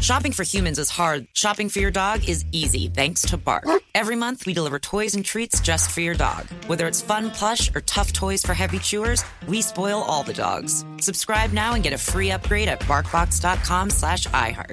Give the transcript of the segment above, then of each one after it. Shopping for humans is hard. Shopping for your dog is easy, thanks to Bark. Every month, we deliver toys and treats just for your dog. Whether it's fun plush or tough toys for heavy chewers, we spoil all the dogs. Subscribe now and get a free upgrade at BarkBox.com/iHeart.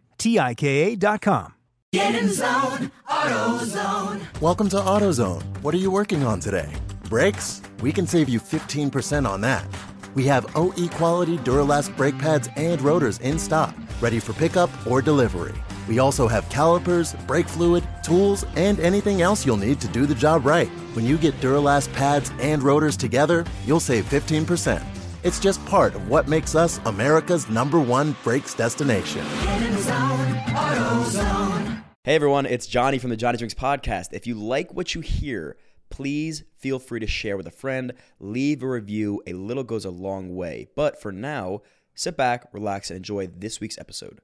Get in zone, AutoZone. Welcome to AutoZone. What are you working on today? Brakes? We can save you 15% on that. We have OE quality Duralast brake pads and rotors in stock, ready for pickup or delivery. We also have calipers, brake fluid, tools, and anything else you'll need to do the job right. When you get Duralast pads and rotors together, you'll save 15%. It's just part of what makes us America's #1 brakes destination. Get in zone, AutoZone. Hey everyone, it's Johnny from the Johnny Drinks Podcast. If you like what you hear, please feel free to share with a friend, leave a review, a little goes a long way. But for now, sit back, relax, and enjoy this week's episode.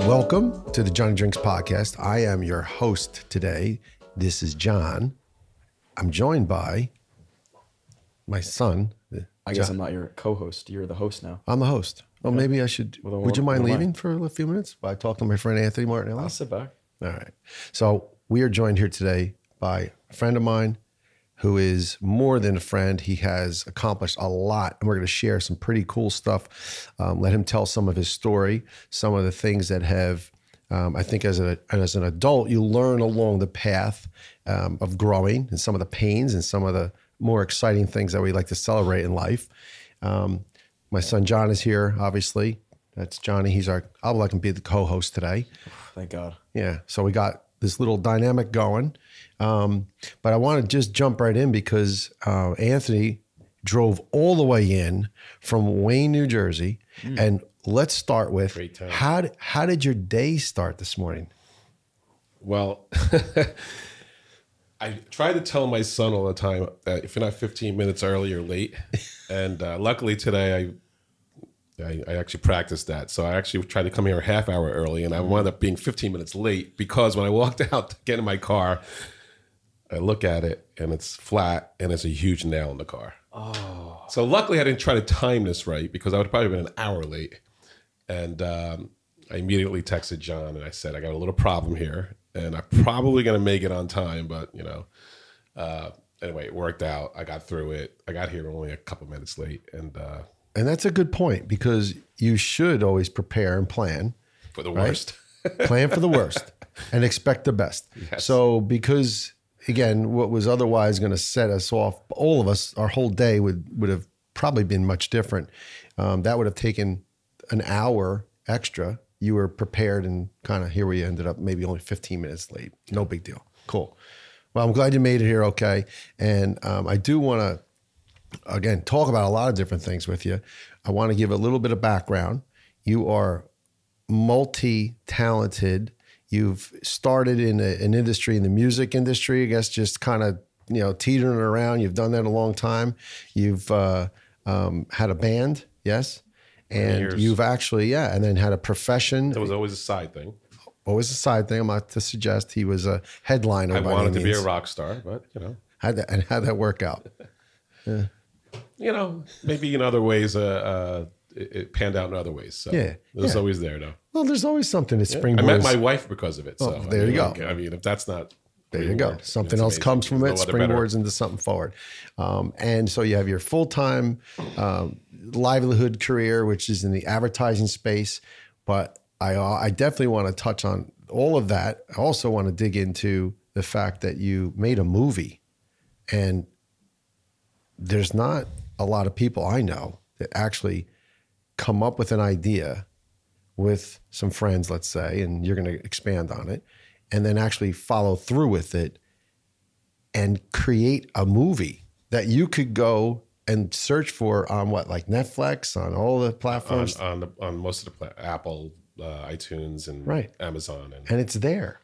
Welcome to the Johnny Drinks Podcast. I am your host today. This is John. I'm joined by my son. I guess John. I'm not your co-host. You're the host now. I'm the host. Well, okay. Maybe I should. Well, would you mind leaving for a few minutes? I talk to my friend Anthony Martinelli. I'll sit back. All right. So we are joined here today by a friend of mine who is more than a friend. He has accomplished a lot, and we're going to share some pretty cool stuff. Let him tell some of his story, some of the things that have, I think as an adult, you learn along the path of growing and some of the pains and some of the more exciting things that we like to celebrate in life. My son John is here, obviously. That's Johnny. He's I'll let him be the co-host today. Thank God. Yeah. So we got this little dynamic going. But I want to just jump right in because Anthony drove all the way in from Wayne, New Jersey. And let's start with how did your day start this morning? Well, I try to tell my son all the time that if you're not 15 minutes early, you're late. And luckily today I actually practiced that. So I actually tried to come here a half hour early and I wound up being 15 minutes late because when I walked out to get in my car, I look at it and it's flat and it's a huge nail in the car. Oh. So luckily I didn't try to time this right because I would have probably been an hour late. And I immediately texted John and I said, I got a little problem here and I'm probably going to make it on time. But, you know, anyway, it worked out. I got through it. I got here only a couple minutes late. And that's a good point because you should always prepare and plan for the worst, plan for the worst and expect the best. Yes. So because again, what was otherwise going to set us off, all of us, our whole day would have probably been much different. That would have taken an hour extra. You were prepared and kind of here we ended up maybe only 15 minutes late. No big deal. Cool. Well, I'm glad you made it here. Okay. And I do want to, again, talk about a lot of different things with you. I want to give a little bit of background. You are multi-talented. You've started in an industry, in the music industry, I guess, just kind of, you know, teetering around. You've done that a long time. You've had a band, yes? And you've actually, yeah, and then had a profession. It was always a side thing. Always a side thing. I'm not to suggest he was a headliner by any means. I wanted to be a rock star, but, you know. How'd that work out? Yeah. You know, maybe in other ways, it panned out in other ways. So yeah, there's always there, though. Well, there's always something to springboard. I met my wife because of it. Oh, so there you go. I mean, if that's not there, you go. Something else amazing. Comes from it. Springboards into something forward. And so you have your full time livelihood career, which is in the advertising space. But I definitely want to touch on all of that. I also want to dig into the fact that you made a movie, and there's not a lot of people I know that actually come up with an idea with some friends, let's say, and you're going to expand on it, and then actually follow through with it and create a movie that you could go and search for on what, like Netflix, on all the platforms? On most of the Apple, iTunes, and right. Amazon. And it's there.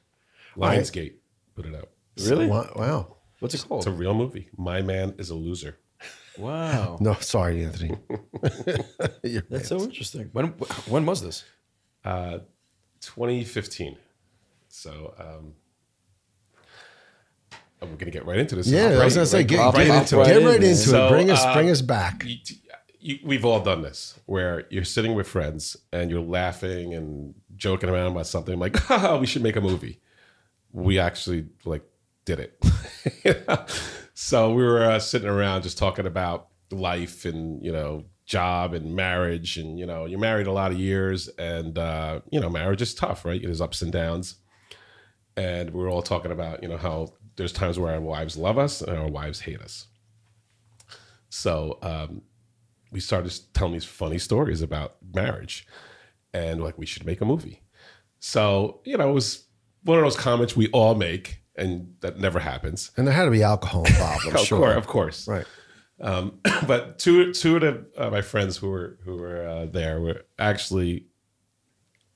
Lionsgate put it out. Really? Wow. What's it called? It's a real movie. My Man Is a Loser. Wow. No, sorry, Anthony. That's so interesting. When was this? 2015. So I'm going to get right into this. Yeah, I was going to say, get right into it. Bring us back. We've all done this, where you're sitting with friends and you're laughing and joking around about something. I'm like, oh, we should make a movie. We actually like did it. You know? So we were sitting around just talking about life and, you know, job and marriage, and, you know, you're married a lot of years, and, you know, marriage is tough, right? There's ups and downs. And we were all talking about, you know, how there's times where our wives love us and our wives hate us. So we started telling these funny stories about marriage, and like, we should make a movie. So, you know, it was one of those comments we all make, and that never happens. And there had to be alcohol involved, I'm sure. Of course. Right. But two of my friends who were there were actually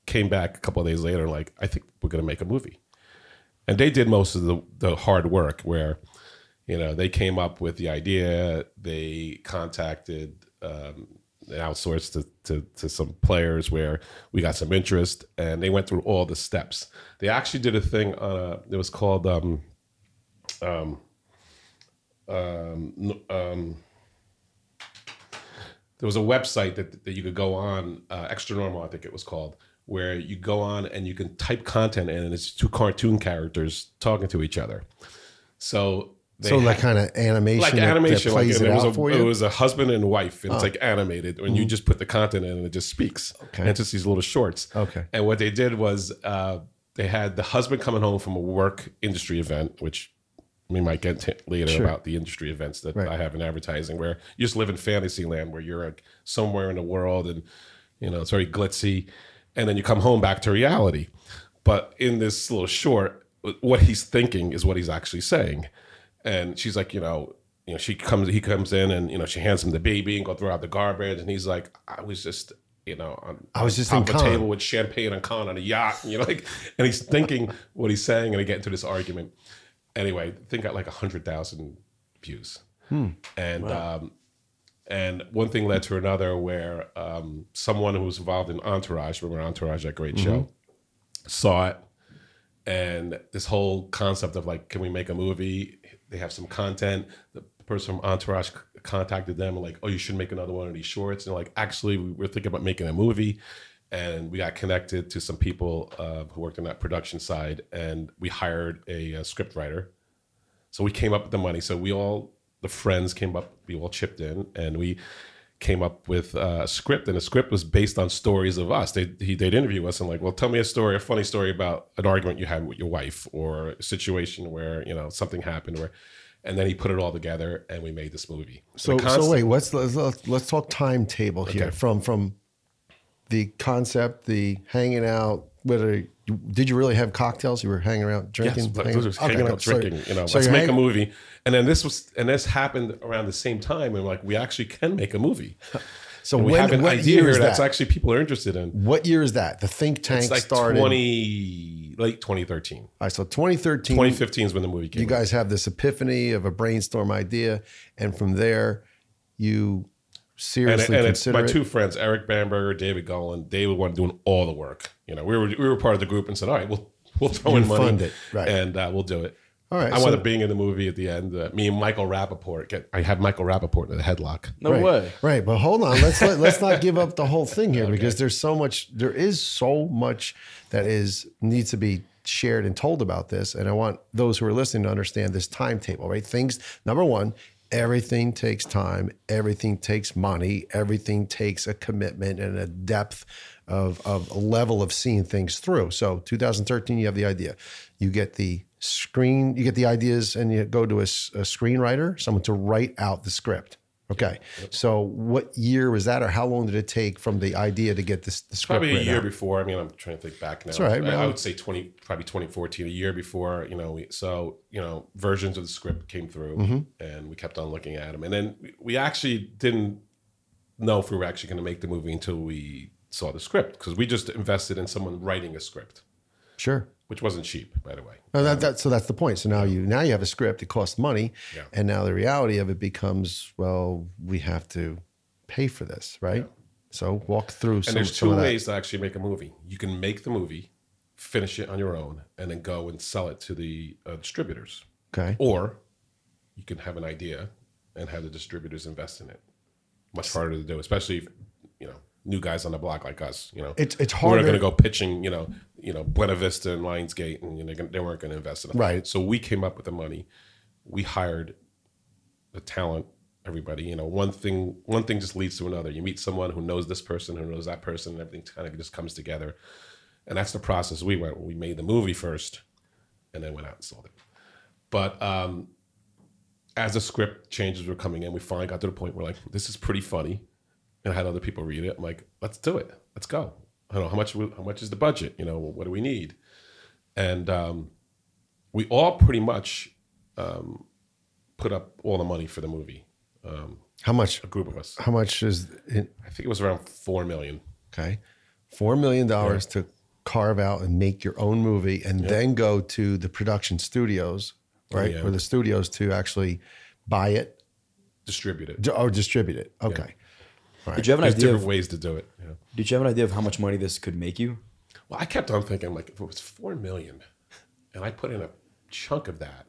came back a couple of days later and like, I think we're going to make a movie. And they did most of the hard work, where, you know, they came up with the idea. They contacted and outsourced to some players where we got some interest, and they went through all the steps. They actually did a thing. It was called there was a website that you could go on, Extra Normal, I think it was called, where you go on and you can type content in, and it's two cartoon characters talking to each other. So that kind of animation, that plays like, it out for you? It was a husband and wife, and it's like animated, and you just put the content in and it just speaks. Okay. And it's just these little shorts. Okay. And what they did was they had the husband coming home from a work industry event, which we might get to later, sure, about the industry events that, right, I have in advertising, where you just live in fantasy land where you're like somewhere in the world, and, you know, it's very glitzy. And then you come home back to reality. But in this little short, what he's thinking is what he's actually saying. And she's like, you know, he comes in, and, you know, she hands him the baby and go throw out the garbage. And he's like, I was just, you know, on the table with champagne and con on a yacht. And you're like, and he's thinking what he's saying, and they get into this argument. Anyway, the thing got like 100,000 views. And, wow. And one thing led to another, where someone who was involved in Entourage, remember Entourage, that great show, saw it. And this whole concept of like, can we make a movie? They have some content. The person from Entourage contacted them and like, oh, you should make another one of these shorts. And like, actually, we're thinking about making a movie. And we got connected to some people who worked on that production side. And we hired a script writer. So we came up with the money. So the friends came up, we all chipped in, and we came up with a script, and the script was based on stories of us. They'd interview us and like, well, tell me a funny story about an argument you had with your wife, or a situation where, you know, something happened, and then he put it all together, and we made this movie. So wait, let's talk timetable here. Okay. From the concept, the hanging out, did you really have cocktails? You were hanging out drinking? Yes, hanging out drinking. You know, so let's make a movie. And then this happened around the same time, and like, we actually can make a movie. So we have an idea here that's actually people are interested in. What year is that? The think tank like started late 2013. All right, so 2013. 2015 is when the movie came out. You guys have this epiphany of a brainstorm idea, and from there, you seriously consider it. My two friends, Eric Bamberger, David Callen, they were one doing all the work. You know, we were part of the group and said, all right, we'll throw in money, fund it, right, and we'll do it. All right, I wound up being in the movie at the end. Me and Michael Rappaport. I had Michael Rappaport in a headlock. No way. Right, but hold on. Let's not give up the whole thing here, okay, because there is so much that needs to be shared and told about this, and I want those who are listening to understand this timetable. Right, things. Number one, Everything takes time. Everything takes money. Everything takes a commitment and a depth of a level of seeing things through. So 2013, you have the idea. You get the screen, you get the ideas, and you go to a screenwriter, someone to write out the script. Okay. So what year was that, or how long did it take from the idea to get this the script? Probably a year before. I mean, I'm trying to think back now. That's all right. I would say probably 2014, a year before, you know, so, you know, versions of the script came through and we kept on looking at them. And then we actually didn't know if we were actually going to make the movie until we saw the script, because we just invested in someone writing a script. Sure. Which wasn't cheap, by the way. No, so that's the point. So now you have a script. It costs money, yeah. And now the reality of it becomes, well, we have to pay for this, right? Yeah. So walk through. And there's two ways to actually make a movie. You can make the movie, finish it on your own, and then go and sell it to the distributors. Okay. Or you can have an idea and have the distributors invest in it. Much harder to do, especially if, you know, new guys on the block like us, you know, it's harder. We're not going to go pitching, you know, Buena Vista and Lionsgate, and you know, they weren't going to invest in it. Right. So we came up with the money. We hired the talent, everybody. You know, one thing just leads to another. You meet someone who knows this person, who knows that person, and everything kind of just comes together. And that's the process we went. We made the movie first, and then went out and sold it. But as the script changes were coming in, we finally got to the point where like, this is pretty funny. And I had other people read it. I'm like, let's do it. Let's go. I don't know how much is the budget? You know, what do we need? And we all pretty much put up all the money for the movie. How much? A group of us. How much is it? I think it was around $4 million. Okay, $4 million, yeah, to carve out and make your own movie, and yeah, then go to the production studios, right? Yeah. For the studios to actually buy it, distribute it. Distribute it. Okay. Yeah. Right. Did you have an idea of ways to do it? Yeah. Did you have an idea of how much money this could make you? Well, I kept on thinking, like, if it was $4 million, and I put in a chunk of that,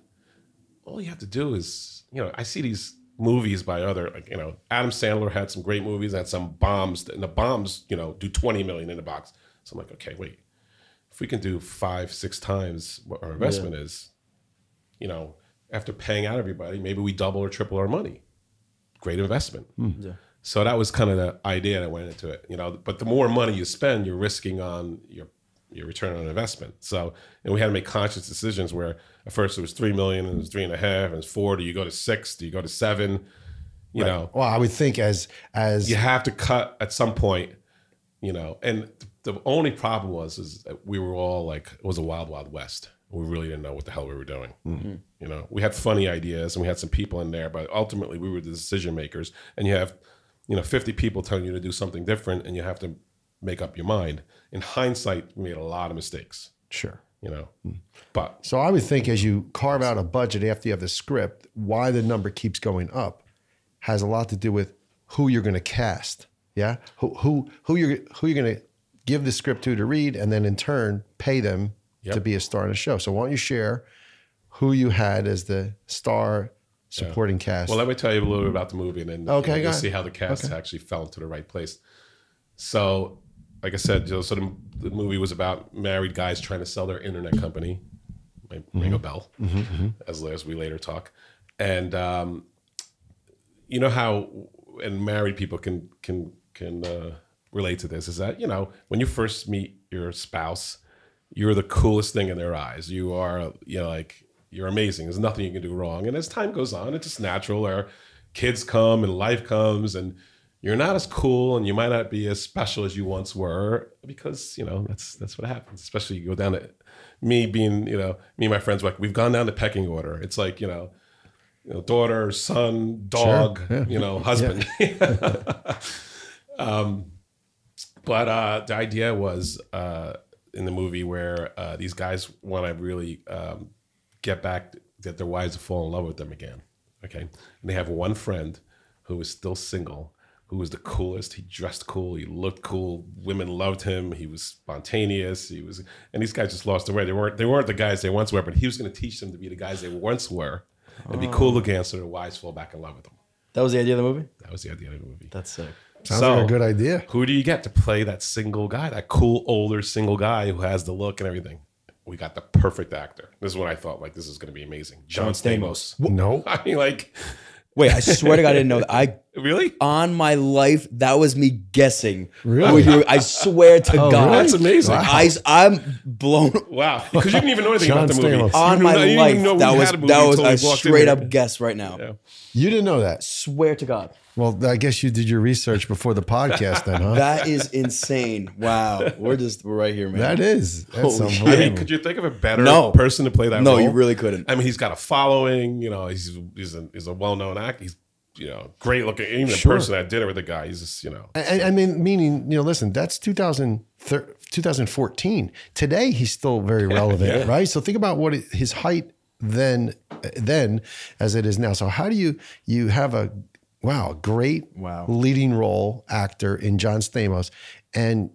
all you have to do is, you know, I see these movies by other, like, you know, Adam Sandler had some great movies, had some bombs, and the bombs, you know, do $20 million in the box. So I'm like, okay, wait, if we can do 5-6 times what our investment, yeah, is, you know, after paying out everybody, maybe we double or triple our money. Great investment. Mm. Yeah. So that was kind of the idea that went into it, you know. But the more money you spend, you're risking on your return on investment. So, and we had to make conscious decisions where at first it was $3 million, and it was $3.5, and it was $4. Do you go to $6? Do you go to $7? You, right, know. Well, I would think as you have to cut at some point, you know. And the only problem was that we were all like, it was a wild, wild west. We really didn't know what the hell we were doing. Mm-hmm. You know, we had funny ideas and we had some people in there, but ultimately we were the decision makers. And you have, you know, 50 people telling you to do something different, and you have to make up your mind. In hindsight, we made a lot of mistakes. Sure. You know, but. So I would think as you carve out a budget after you have the script, why the number keeps going up has a lot to do with who you're going to cast. Yeah. Who you're going to give the script to read, and then in turn pay them, yep, to be a star in a show. So why don't you share who you had as the star supporting, yeah, cast. Well, let me tell you a little bit about the movie, and then, okay, you know, you'll see how the cast, okay, actually fell into the right place. So, like I said, you know, so the movie was about married guys trying to sell their internet company, ring a bell, as we later talk. And you know how, and married people can relate to this, is that, you know, when you first meet your spouse, you're the coolest thing in their eyes. You are, you know, like, you're amazing. There's nothing you can do wrong. And as time goes on, it's just natural. Our kids come and life comes, and you're not as cool, and you might not be as special as you once were, because, you know, that's what happens. Especially you go down to me and my friends, like, we've gone down to pecking order. It's like, you know, daughter, son, dog, sure, yeah, you know, husband. Yeah. But the idea was in the movie where these guys want to really get back, that their wives will fall in love with them again, okay? And they have one friend who is still single, who was the coolest. He dressed cool, he looked cool, women loved him, he was spontaneous, and these guys just lost their way. They weren't the guys they once were, but he was gonna teach them to be the guys they once were and be cool again, so their wives fall back in love with them. That was the idea of the movie? That was the idea of the movie. That's sick. Sounds like a good idea. Who do you get to play that single guy, that cool, older, single guy who has the look and everything? We got the perfect actor. This is what I thought. Like, this is going to be amazing. John Stamos. No, I mean, like, Wait, I swear to God, I didn't know that. I really, on my life, that was me guessing. Really, I swear to God, really? That's amazing. Wow. I'm blown. Wow, because you didn't even know anything about the movie. On my life, that was a straight up guess right now. Yeah. You didn't know that. Swear to God. Well, I guess you did your research before the podcast, then, huh? That is insane! Wow, we're right here, man. That is. That's unbelievable. I mean, could you think of a better person to play that role? No, you really couldn't. I mean, he's got a following. You know, he's a well-known actor. He's, you know, great looking. Even the person at dinner with the guy, he's just, you know. I mean, meaning, you know, listen, that's 2014. Today, he's still very relevant, right? So think about what his height then as it is now. So how do you have a great leading role actor in John Stamos, and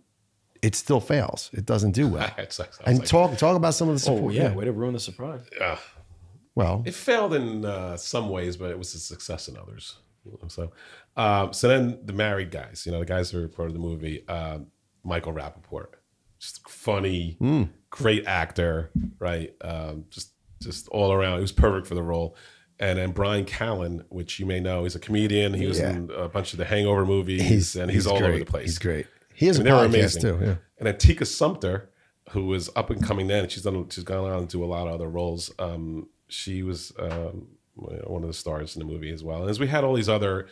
it still fails. It doesn't do well. And like, talk about some of the support. Oh, yeah, way to ruin the surprise. Yeah. Well, it failed in some ways, but it was a success in others. So, so then the married guys, you know, the guys who reported the movie, Michael Rappaport, just funny, great actor, right? Just all around. He was perfect for the role. And then Brian Callen, which you may know, he's a comedian. He was in a bunch of the Hangover movies, and he's all over the place. He's great. He has a podcast too. Yeah. And then Tika Sumter, who was up and coming then, and she's gone on to do a lot of other roles. She was one of the stars in the movie as well. And as we had all these other,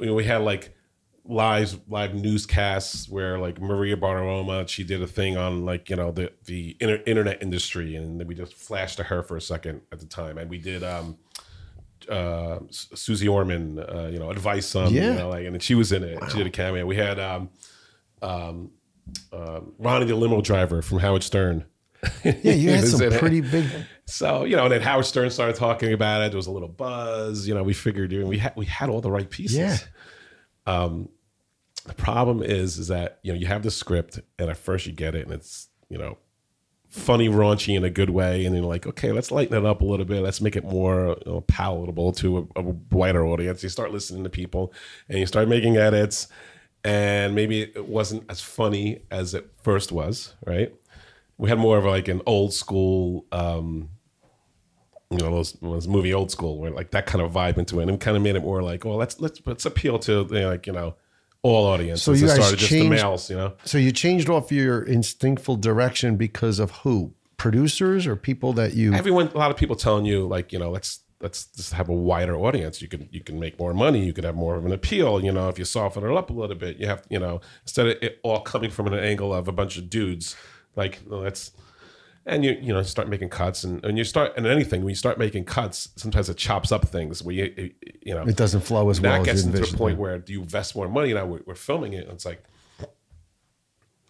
you know, we had like live newscasts where like Maria Baranova, she did a thing on like, you know, the internet industry, and then we just flashed to her for a second at the time, and we did. Suzie Orman, you know, advice on, you know, like, and she was in it. Wow. She did a cameo. We had Ronnie, the limo driver from Howard Stern. Yeah, you had some pretty big. So, you know, and then Howard Stern started talking about it. There was a little buzz. You know, we figured we had all the right pieces. Yeah. The problem is that, you know, you have the script, and at first you get it, and it's, you know, funny, raunchy in a good way, and then like, okay, let's lighten it up a little bit. Let's make it more, you know, palatable to a wider audience. You start listening to people, and you start making edits, and maybe it wasn't as funny as it first was, right? We had more of like an old school, you know, those movie Old School, where like that kind of vibe into it, and kind of made it more like, well, let's appeal to, you know, like, you know, all audience. So you guys started changed, just the males, you know. So you changed off your instinctful direction because of who? Producers or people that you? Everyone, a lot of people telling you like, you know, let's just have a wider audience. You can make more money. You could have more of an appeal. You know, if you soften it up a little bit, you have, you know, instead of it all coming from an angle of a bunch of dudes, like that's. And you know, start making cuts, and you start, and anything when you start making cuts, sometimes it chops up things where you know, it doesn't flow as well. That gets into a point where do you invest more money? Now we're filming it, and it's like,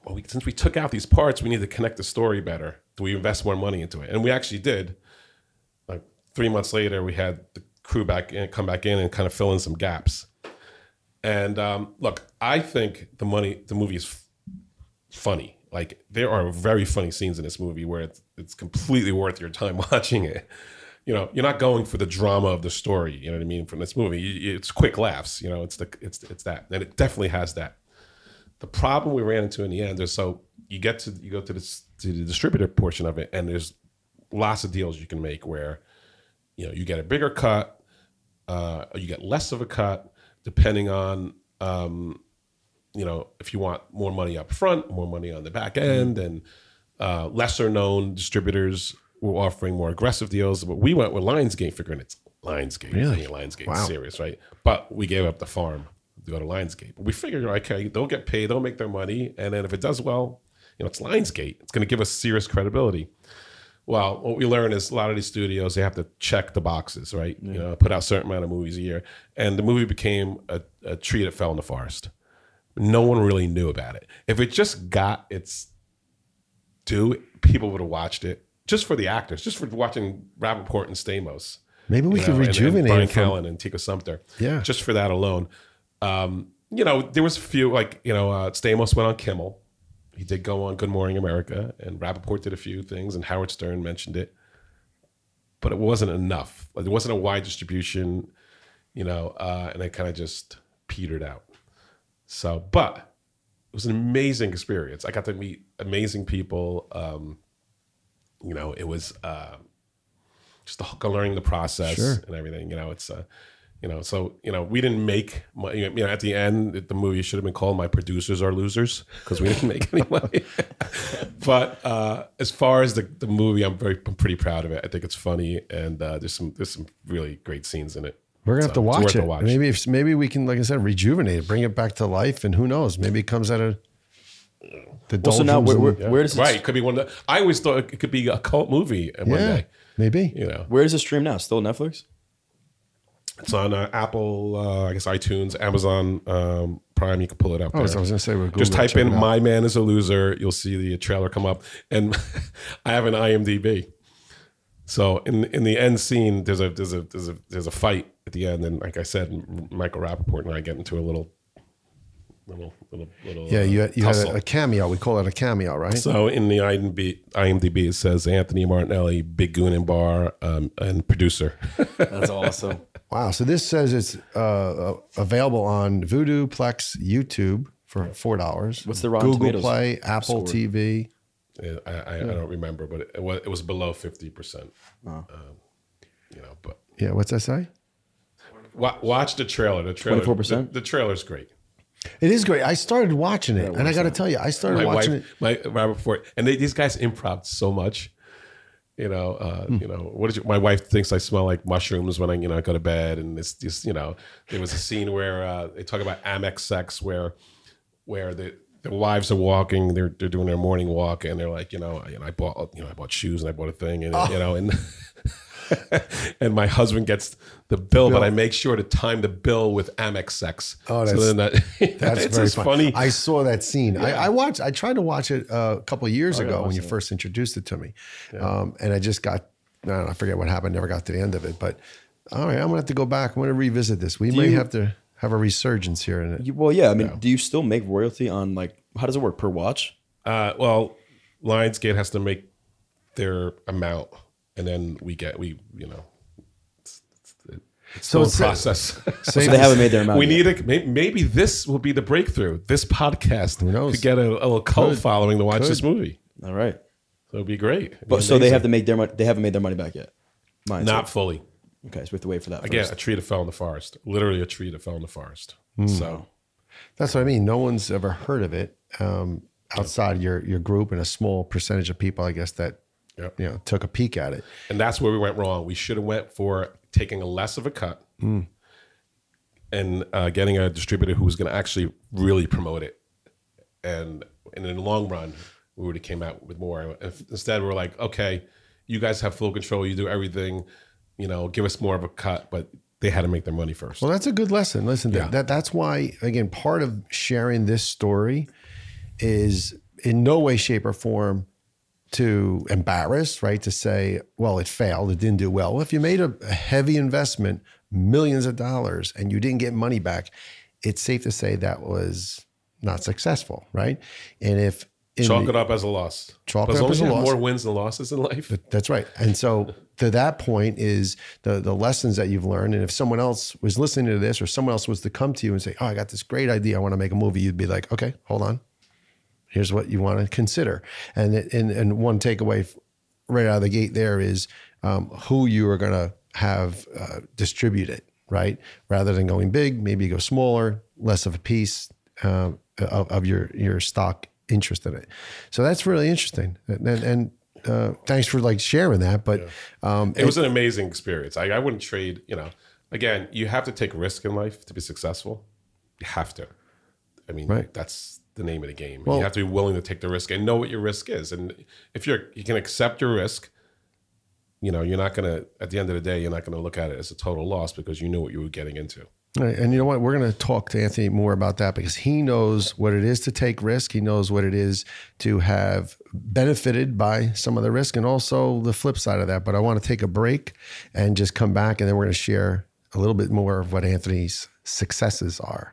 well, since we took out these parts, we need to connect the story better. Do we invest more money into it? And we actually did. Like 3 months later, we had the crew come back in and kind of fill in some gaps. And look, I think the movie is funny. Like, there are very funny scenes in this movie where it's completely worth your time watching it. You know, you're not going for the drama of the story, you know what I mean, from this movie. It's quick laughs, you know, it's that. And it definitely has that. The problem we ran into in the end is, so you go to the distributor portion of it, and there's lots of deals you can make where, you know, you get a bigger cut, or you get less of a cut, depending on, you know, if you want more money up front, more money on the back end, and lesser known distributors were offering more aggressive deals. But we went with Lionsgate, figuring it's Lionsgate. Really? Lionsgate is serious, right? But we gave up the farm to go to Lionsgate. But we figured, okay, they'll get paid, they'll make their money. And then if it does well, you know, it's Lionsgate. It's going to give us serious credibility. Well, what we learn is a lot of these studios, they have to check the boxes, right? Yeah. You know, put out a certain amount of movies a year. And the movie became a tree that fell in the forest. No one really knew about it. If it just got its due, people would have watched it just for the actors, just for watching Rappaport and Stamos. Maybe we could rejuvenate Brian Callen and Tika Sumter. Yeah, just for that alone. You know, there was a few, like, you know, Stamos went on Kimmel. He did go on Good Morning America, and Rappaport did a few things, and Howard Stern mentioned it, but it wasn't enough. Like, it wasn't a wide distribution, you know, and it kind of just petered out. So, but it was an amazing experience. I got to meet amazing people. You know, it was just learning the process and everything. You know, You know, so, you know, we didn't make money. You know, at the end, the movie should have been called My Producers Are Losers, because we didn't make any money. But as far as the movie, I'm pretty proud of it. I think it's funny, and there's some really great scenes in it. We're going to have to watch it. Maybe we can, like I said, rejuvenate it, bring it back to life, and who knows? Maybe it comes out of the doldrums. So now, where does it... Right, could be one of the... I always thought it could be a cult movie one day. Maybe. You know. Where does it stream now? Still Netflix? It's on Apple, I guess iTunes, Amazon Prime. You can pull it up. Oh, there. So I was going to say, we'll just type in "My Man Is a Loser." You'll see the trailer come up, and I have an IMDb. So in the end scene, there's a fight at the end, and like I said, Michael Rappaport and I get into a little yeah. You had a cameo. We call it a cameo, right? So in the IMDb, it says Anthony Martinelli, big goon and bar, and producer. That's awesome. Wow. So this says it's available on Vudu, Plex, YouTube for $4. What's the Rotten Google Tomatoes Play, Apple scored? TV. I don't remember, but it was below 50%. Oh. You know, but yeah. What's that say? Watch the trailer. The trailer. 24%. The trailer's great. It is great. I started watching it, and I got to tell you, I started watching it. My Rappaport, and these guys improv so much. You know, you know, my wife thinks I smell like mushrooms when I go to bed, and it's just, you know, there was a scene where they talk about Amex sex, where the wives are walking, they're doing their morning walk, and they're like, I bought shoes and I bought a thing, and oh. You know, and and my husband gets the bill, but I make sure to time the bill with Amex sex. Oh, that's very funny. I saw that scene. Yeah. I tried to watch it a couple of years ago when you first introduced it to me. Yeah. And I just got, I forget what happened. Never got to the end of it, but all right, I'm gonna have to go back. I'm gonna revisit this. We may have to have a resurgence here in it. Do you still make royalty on, like, how does it work per watch? Well, Lionsgate has to make their amount. And then it's a process. So they haven't made their amount. We need maybe this will be the breakthrough. This podcast could get a little cult following to watch this movie. All right, so it'd be great. But so they have to make their money. They haven't made their money back yet. Not fully. Okay, so we have to wait for that. Again, a tree that fell in the forest. Literally a tree that fell in the forest. Mm. So that's what I mean. No one's ever heard of it outside your group and a small percentage of people, I guess, that. Yep. You know, took a peek at it. And that's where we went wrong. We should have went for taking a less of a cut and getting a distributor who was going to actually really promote it. And in the long run, we would have came out with more. Instead, we were like, okay, you guys have full control. You do everything. You know, give us more of a cut. But they had to make their money first. Well, that's a good lesson. Listen, that's why, again, part of sharing this story is in no way, shape, or form to embarrass, right? To say, well, it failed, it didn't do well. Well, if you made a heavy investment, millions of dollars, and you didn't get money back, it's safe to say that was not successful, right? And if chalk it up as a loss. Chalk it up as a loss. More wins than losses in life. That's right. And so to that point is the lessons that you've learned. And if someone else was listening to this, or someone else was to come to you and say, oh, I got this great idea, I want to make a movie, you'd be like, okay, hold on. Here's what you want to consider. And one takeaway right out of the gate there is who you are going to have distribute it, right? Rather than going big, maybe you go smaller, less of a piece of your stock interest in it. So that's really interesting. And thanks for, like, sharing that. But it was an amazing experience. I wouldn't trade, you know. Again, you have to take risk in life to be successful. You have to. I mean, that's the name of the game. Well, you have to be willing to take the risk and know what your risk is. And if you can accept your risk, you know, you're not going to, at the end of the day, you're not going to look at it as a total loss because you knew what you were getting into. Right. And you know what? We're going to talk to Anthony more about that because he knows what it is to take risk. He knows what it is to have benefited by some of the risk and also the flip side of that. But I want to take a break and just come back, and then we're going to share a little bit more of what Anthony's successes are.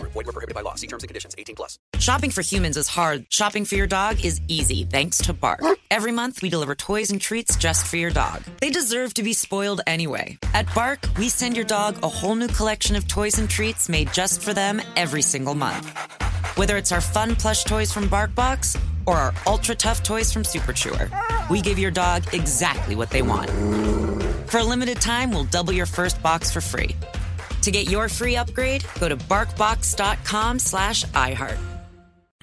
Group. Void where prohibited by law. See terms and conditions. 18+. Shopping for humans is hard. Shopping for your dog is easy thanks to Bark. Every month we deliver toys and treats just for your dog. They deserve to be spoiled anyway. At Bark, we send your dog a whole new collection of toys and treats made just for them every single month. Whether it's our fun plush toys from BarkBox or our ultra-tough toys from Super Chewer, we give your dog exactly what they want. For a limited time, we'll double your first box for free. To get your free upgrade, go to BarkBox.com/iHeart.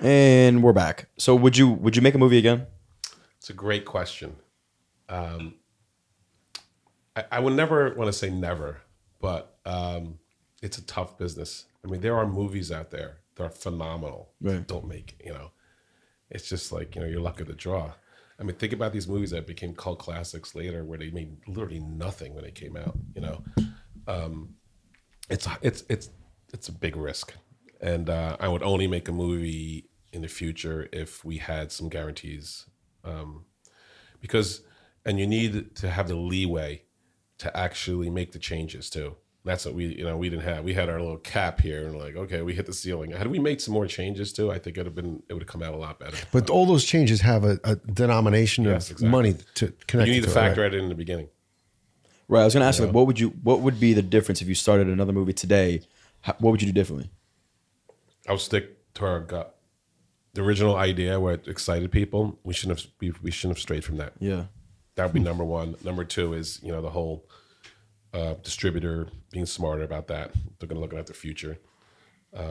And we're back. So would you make a movie again? It's a great question. I would never want to say never, but it's a tough business. I mean, there are movies out there that are phenomenal. Right. That don't make, it's just like, you're luck of the draw. I mean, think about these movies that became cult classics later, where they made literally nothing when they came out. It's a big risk, and I would only make a movie in the future if we had some guarantees, because you need to have the leeway to actually make the changes too. That's what we didn't have. We had our little cap here, and like, okay, we hit the ceiling. Had we made some more changes too, I think it would have come out a lot better. But all those changes have a denomination of money to connect. You need to factor it in the beginning. Right. I was going to ask, what would be the difference if you started another movie today? What would you do differently? I would stick to our gut. The original idea where it excited people, we shouldn't have strayed from that. Yeah, that would be number one. Number two is the whole. Distributor being smarter about that. They're going to look at the future. But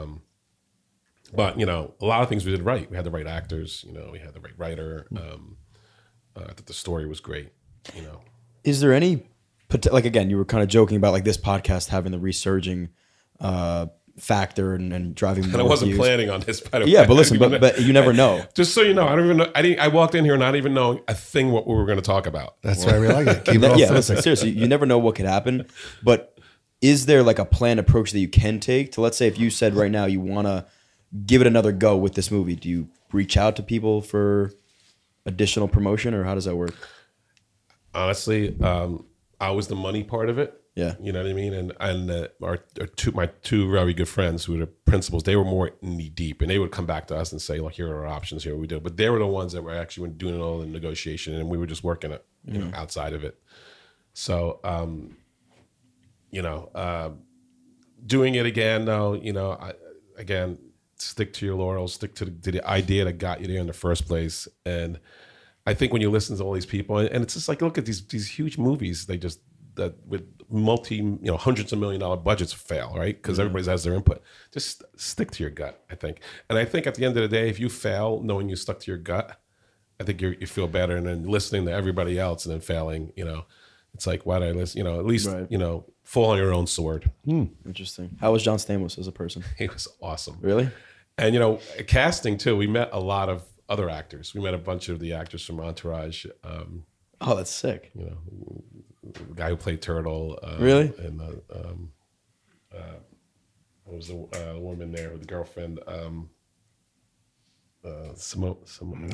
a lot of things we did right. We had the right actors, we had the right writer. I thought the story was great, Is there any, you were kind of joking about like this podcast having the resurging factor and driving more. And I wasn't planning on this, by the way. Yeah, but listen, but you never know. Just so you know, I don't even know. I walked in here not even knowing a thing what we were going to talk about. That's why we like it. Listen, seriously, you never know what could happen. But is there like a planned approach that you can take to, let's say if you said right now you want to give it another go with this movie, do you reach out to people for additional promotion, or how does that work? Honestly, I was the money part of it. Yeah, you know what I mean, and my two very good friends who were the principals, they were more knee deep, and they would come back to us and say, "Look, here are our options. Here what we do." But they were the ones that were actually doing all the negotiation, and we were just working it, outside of it. So, doing it again, though, stick to your laurels, stick to the idea that got you there in the first place, and I think when you listen to all these people, and it's just like, look at these huge movies, they just. That with hundreds of $1 million budgets fail, right? Because everybody has their input. Just stick to your gut, I think. And I think at the end of the day, if you fail knowing you stuck to your gut, I think you feel better. And then listening to everybody else and then failing, it's like, why did I listen? At least, fall on your own sword. Interesting. How was John Stamos as a person? He was awesome. Really? And, casting too, we met a lot of other actors. We met a bunch of the actors from Entourage. Oh, that's sick. The guy who played Turtle, really, and It was the woman there with the girlfriend. I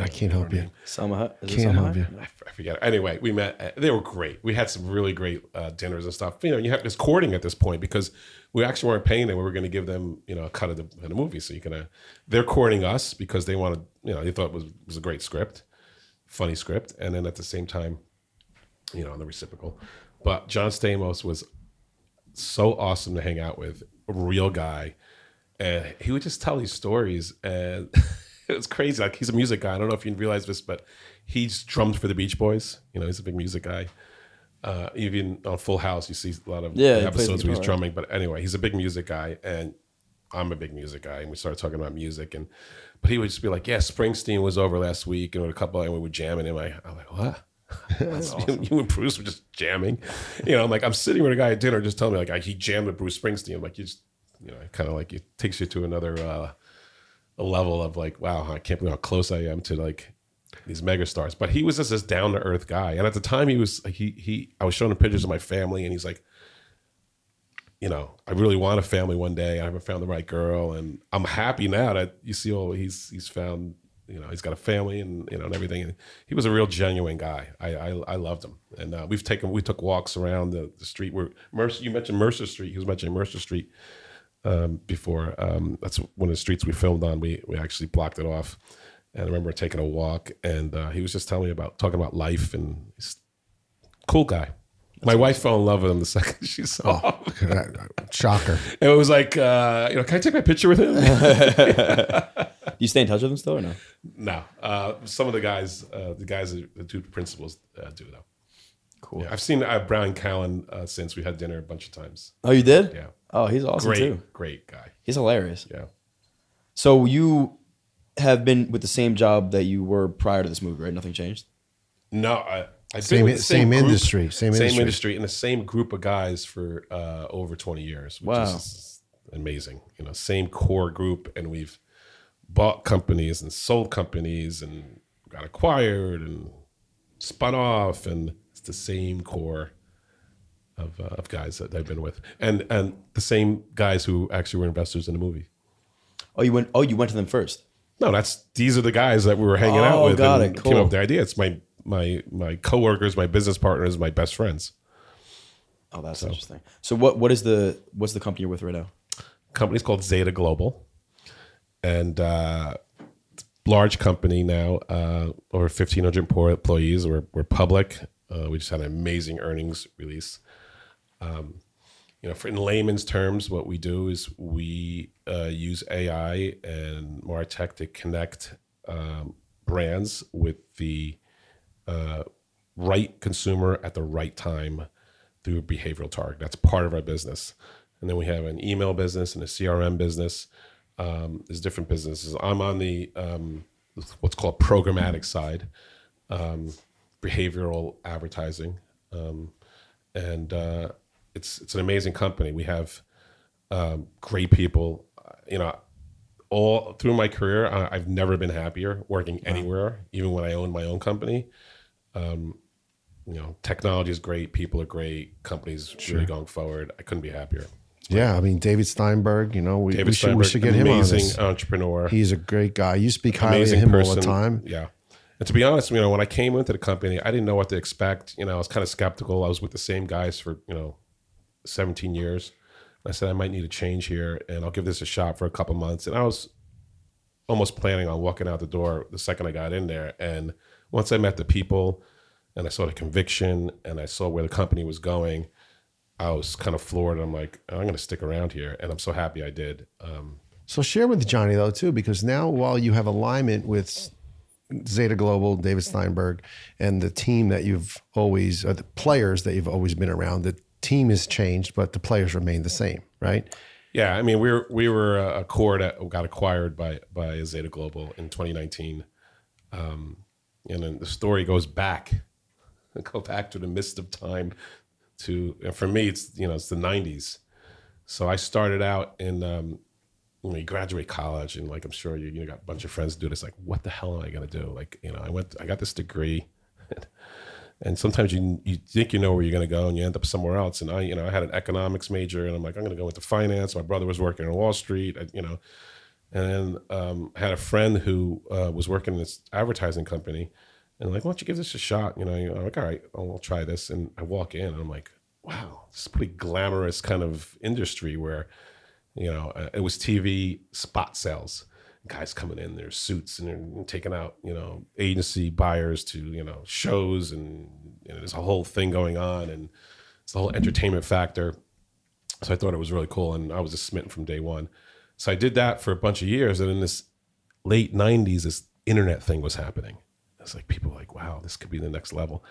can't help you. I forget. Anyway, we met. They were great. We had some really great dinners and stuff. You know, you have this courting at this point because we actually weren't paying them. We were going to give them, you know, a cut of the movie. So they're courting us because they wanted, you know, they thought it was a great script, funny script, and then at the same time, you know, on the reciprocal. But John Stamos was so awesome to hang out with, a real guy, and he would just tell these stories and. It was crazy. Like, he's a music guy. I don't know if you realize this, but he's drummed for the Beach Boys. You know, he's a big music guy. Even on Full House, you see a lot of episodes where he's drumming. But anyway, he's a big music guy, and I'm a big music guy. And we started talking about music, but he would just be like, "Yeah, Springsteen was over last week, and we were jamming." And I'm like, "What?" That's awesome. You and Bruce were just jamming. You know, I'm like, I'm sitting with a guy at dinner, just telling me like he jammed with Bruce Springsteen. I'm like, it takes you to another. A level of like, wow, I can't believe how close I am to like these megastars. But he was just this down to earth guy. And at the time he was, I was showing him pictures of my family and he's like, you know, I really want a family one day. I haven't found the right girl. And I'm happy now that you see, oh, he's found, you know, he's got a family and, you know, and everything. And he was a real genuine guy. I loved him. And we took walks around the street where you mentioned Mercer Street. He was mentioning Mercer Street. Before that's one of the streets we filmed on. We actually blocked it off, and I remember taking a walk, and he was just telling me talking about life, and he's a cool guy. My wife fell in love with him the second she saw him. Shocker! And it was like, can I take my picture with him? Do you stay in touch with him still or no? No. Some of the guys, the two principals do though. Cool. Yeah, I've seen Brian Callen since we had dinner a bunch of times. Oh, you did? Yeah. Oh, he's awesome too. Great guy. He's hilarious. Yeah. So you have been with the same job that you were prior to this movie, right? Nothing changed? No. I've been with the same industry and the same group of guys for over 20 years, which is amazing. You know, same core group, and we've bought companies and sold companies and got acquired and spun off, and it's the same core of guys that I've been with, and the same guys who actually were investors in the movie. Oh, you went to them first? No, these are the guys that we were hanging out with. Got it. Cool. Came up with the idea. It's my coworkers, my business partners, my best friends. Oh, that's interesting. So what's the company you're with right now? Company's called Zeta Global, and large company now, over 1,500 employees. We're public. We just had an amazing earnings release. In layman's terms, what we do is we use AI and MarTech to connect brands with the right consumer at the right time through behavioral targeting. That's part of our business. And then we have an email business and a CRM business. There's different businesses. I'm on the what's called programmatic side, behavioral advertising. It's an amazing company. We have great people. You know, all through my career, I've never been happier working anywhere, even when I owned my own company. Technology is great. People are great. Companies really going forward. I couldn't be happier. Yeah, I mean, David Steinberg, we should get him on this. Amazing entrepreneur. He's a great guy. You speak highly of him all the time. Yeah. And to be honest, when I came into the company, I didn't know what to expect. I was kind of skeptical. I was with the same guys for, 17 years. I said, I might need a change here, and I'll give this a shot for a couple months. And I was almost planning on walking out the door the second I got in there. And once I met the people and I saw the conviction and I saw where the company was going, I was kind of floored. I'm like, I'm going to stick around here. And I'm so happy I did. So share with Johnny, though, too, because now while you have alignment with Zeta Global, David Steinberg, and the team that the players that you've always been around, the team has changed, but the players remain the same, right? Yeah, I mean, we were a core that got acquired by Zeta Global in 2019. And then the story goes back to the mist of time to, and for me, it's the 90s. So I started out in, when you graduate college, and like I'm sure you got a bunch of friends do this, like, what the hell am I gonna do? I got this degree And sometimes you think you know where you're going to go and you end up somewhere else. And I had an economics major and I'm like, I'm going to go into finance. My brother was working on Wall Street, and then I had a friend who was working in this advertising company and I'm like, why don't you give this a shot? I'm like, all right, I'll try this. And I walk in and I'm like, wow, this is a pretty glamorous kind of industry where, it was TV spot sales. Guys coming in their suits and they're taking out, agency buyers to, shows and there's a whole thing going on and it's the whole entertainment factor. So I thought it was really cool and I was just smitten from day one. So I did that for a bunch of years and in this late 90s, this internet thing was happening. It's like people were like, wow, this could be the next level.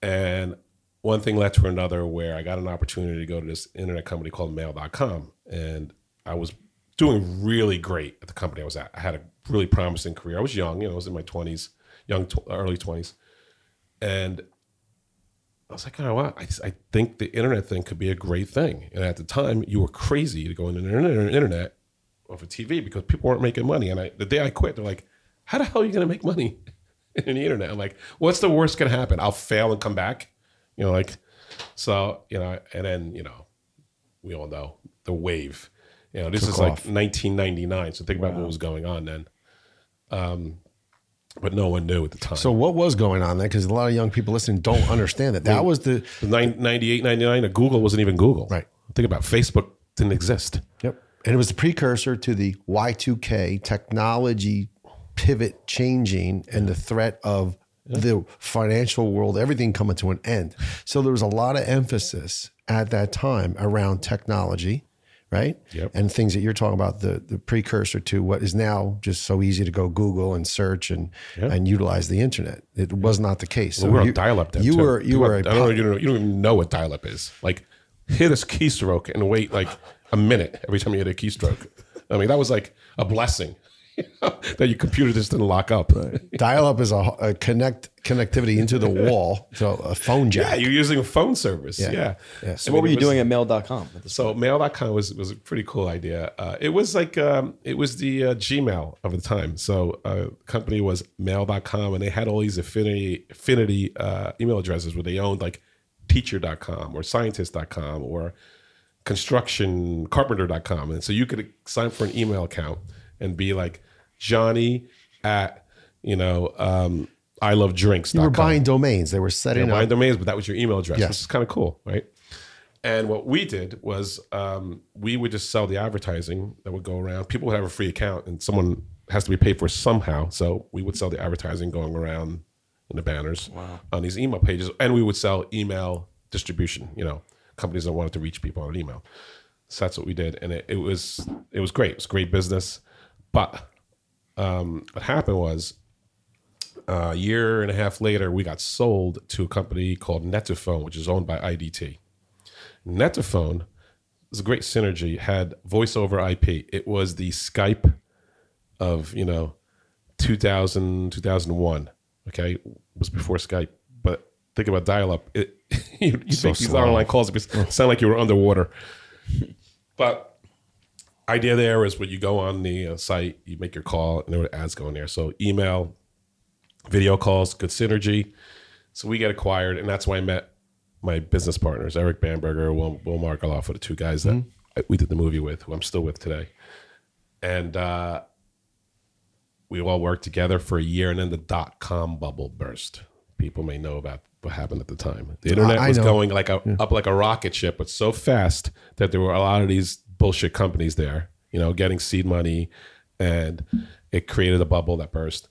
And one thing led to another where I got an opportunity to go to this internet company called Mail.com and I was doing really great at the company I was at. I had a really promising career. I was young, I was in my 20s, early 20s. And I was like, oh, wow, I think the internet thing could be a great thing. And at the time, you were crazy to go into the internet over TV because people weren't making money. And the day I quit, they're like, how the hell are you going to make money in the internet? I'm like, what's the worst going to happen? I'll fail and come back. And then, we all know the wave. This is like 1999. So think about what was going on then. But no one knew at the time. So what was going on then? Because a lot of young people listening don't understand that. That was the 98, 99. Google wasn't even Google. Right. Think about Facebook didn't exist. Yep. And it was the precursor to the Y2K technology pivot changing and the threat of the financial world, everything coming to an end. So there was a lot of emphasis at that time around technology. Right? Yep. And things that you're talking about, the precursor to what is now just so easy to go Google and search and utilize the internet. It was not the case. Well, so we were on dial-up then. You don't even know what dial-up is. Like, hit a keystroke and wait like a minute every time you hit a keystroke. I mean, that was like a blessing that your computer just didn't lock up. Right. Dial-up is a connectivity into the wall, so a phone jack. Yeah, you're using a phone service. Yeah. So what were you doing at Mail.com? So Mail.com was a pretty cool idea. It was like it was the Gmail of the time. So company was Mail.com, and they had all these affinity email addresses where they owned like teacher.com or scientist.com or construction carpenter.com, and so you could sign for an email account and be like Johnny at I love drinks. You were buying domains. They were setting up. Buying domains, but that was your email address, which is kind of cool, right? And what we did was we would just sell the advertising that would go around. People would have a free account, and someone has to be paid for somehow. So we would sell the advertising going around in the banners on these email pages, and we would sell email distribution. Companies that wanted to reach people on an email. So that's what we did, and it was great. It was great business, but what happened was, a year and a half later, we got sold to a company called Net2Phone, which is owned by IDT. Net2Phone is a great synergy, had voice over IP. It was the Skype of, 2000, 2001. Okay. It was before Skype, but think about dial-up. You so make these online calls, it sound like you were underwater. But idea there is when you go on the site, you make your call, and there were ads going there. So email, video calls, good synergy. So we get acquired, and that's why I met my business partners, Eric Bamberger, Will Margolof, were the two guys that we did the movie with, who I'm still with today. And we all worked together for a year, and then the dot-com bubble burst. People may know about what happened at the time. The internet was going like up like a rocket ship, but so fast that there were a lot of these bullshit companies there, getting seed money, and it created a bubble that burst.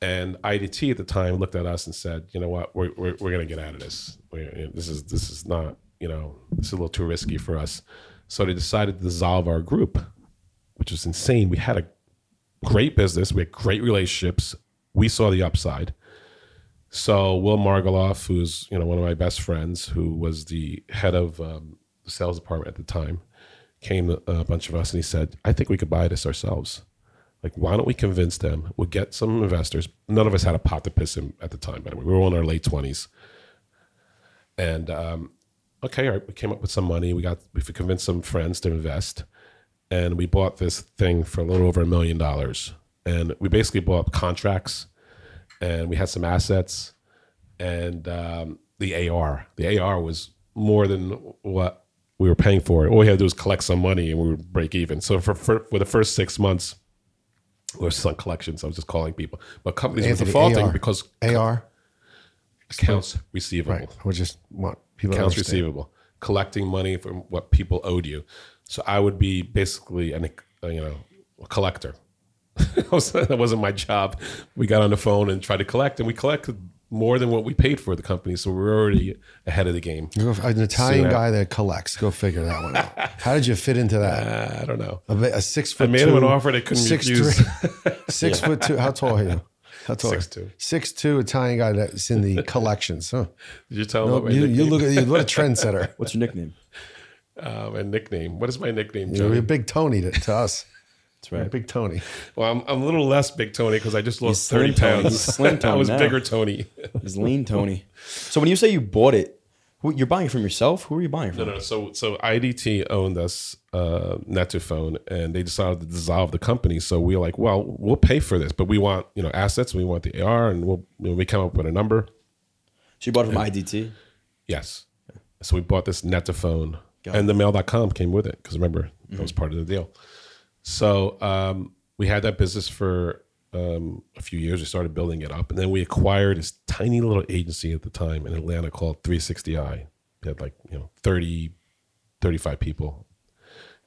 And IDT at the time looked at us and said, "You know what? We're going to get out of this. This is not, this is a little too risky for us." So they decided to dissolve our group, which was insane. We had a great business, we had great relationships, we saw the upside. So Will Margolof, who's one of my best friends, who was the head of the sales department at the time, came a bunch of us and he said, "I think we could buy this ourselves. Like, why don't we convince them? We'll get some investors." None of us had a pot to piss in at the time, by the way. We were in our late 20s. And, all right, we came up with some money. We convinced some friends to invest. And we bought this thing for a little over $1 million. And we basically bought contracts. And we had some assets. and the AR. The AR was more than what we were paying for it. All we had to do was collect some money and we would break even. So for the first 6 months, there was some collections. I was just calling people. But companies were defaulting because AR? Accounts receivable. Right. We just want people accounts to receivable. Collecting money from what people owed you. So I would be basically a collector. That wasn't my job. We got on the phone and tried to collect, and we collected more than what we paid for the company. So we're already ahead of the game. You're an Italian guy that collects. Go figure that one out. How did you fit into that? I don't know. A 6 foot. I made him an offer that couldn't refuse. 6 foot two. How tall are you? That's 6'2". 6'2", Italian guy that's in the collections. Huh? Did you tell him what my nickname? What a trendsetter. What's your nickname? My nickname. What is my nickname, Johnny? You're a big Tony to us. That's right. You're a big Tony. Well, I'm a little less big Tony because I just lost 30 pounds. Slim Tony. I was bigger Tony. He's lean Tony. So when you say you bought it, you're buying it from yourself? Who are you buying from? No. So IDT owned us, Net2Phone, and they decided to dissolve the company. So we were like, well, we'll pay for this, but we want assets, we want the AR, and we come up with a number. So you bought it from IDT? Yes. Okay. So we bought this Net2Phone, and the Mail.com came with it, because remember, that was part of the deal. So we had that business for a few years. We started building it up, and then we acquired this tiny little agency at the time in Atlanta called 360i. They had 30, 35 people.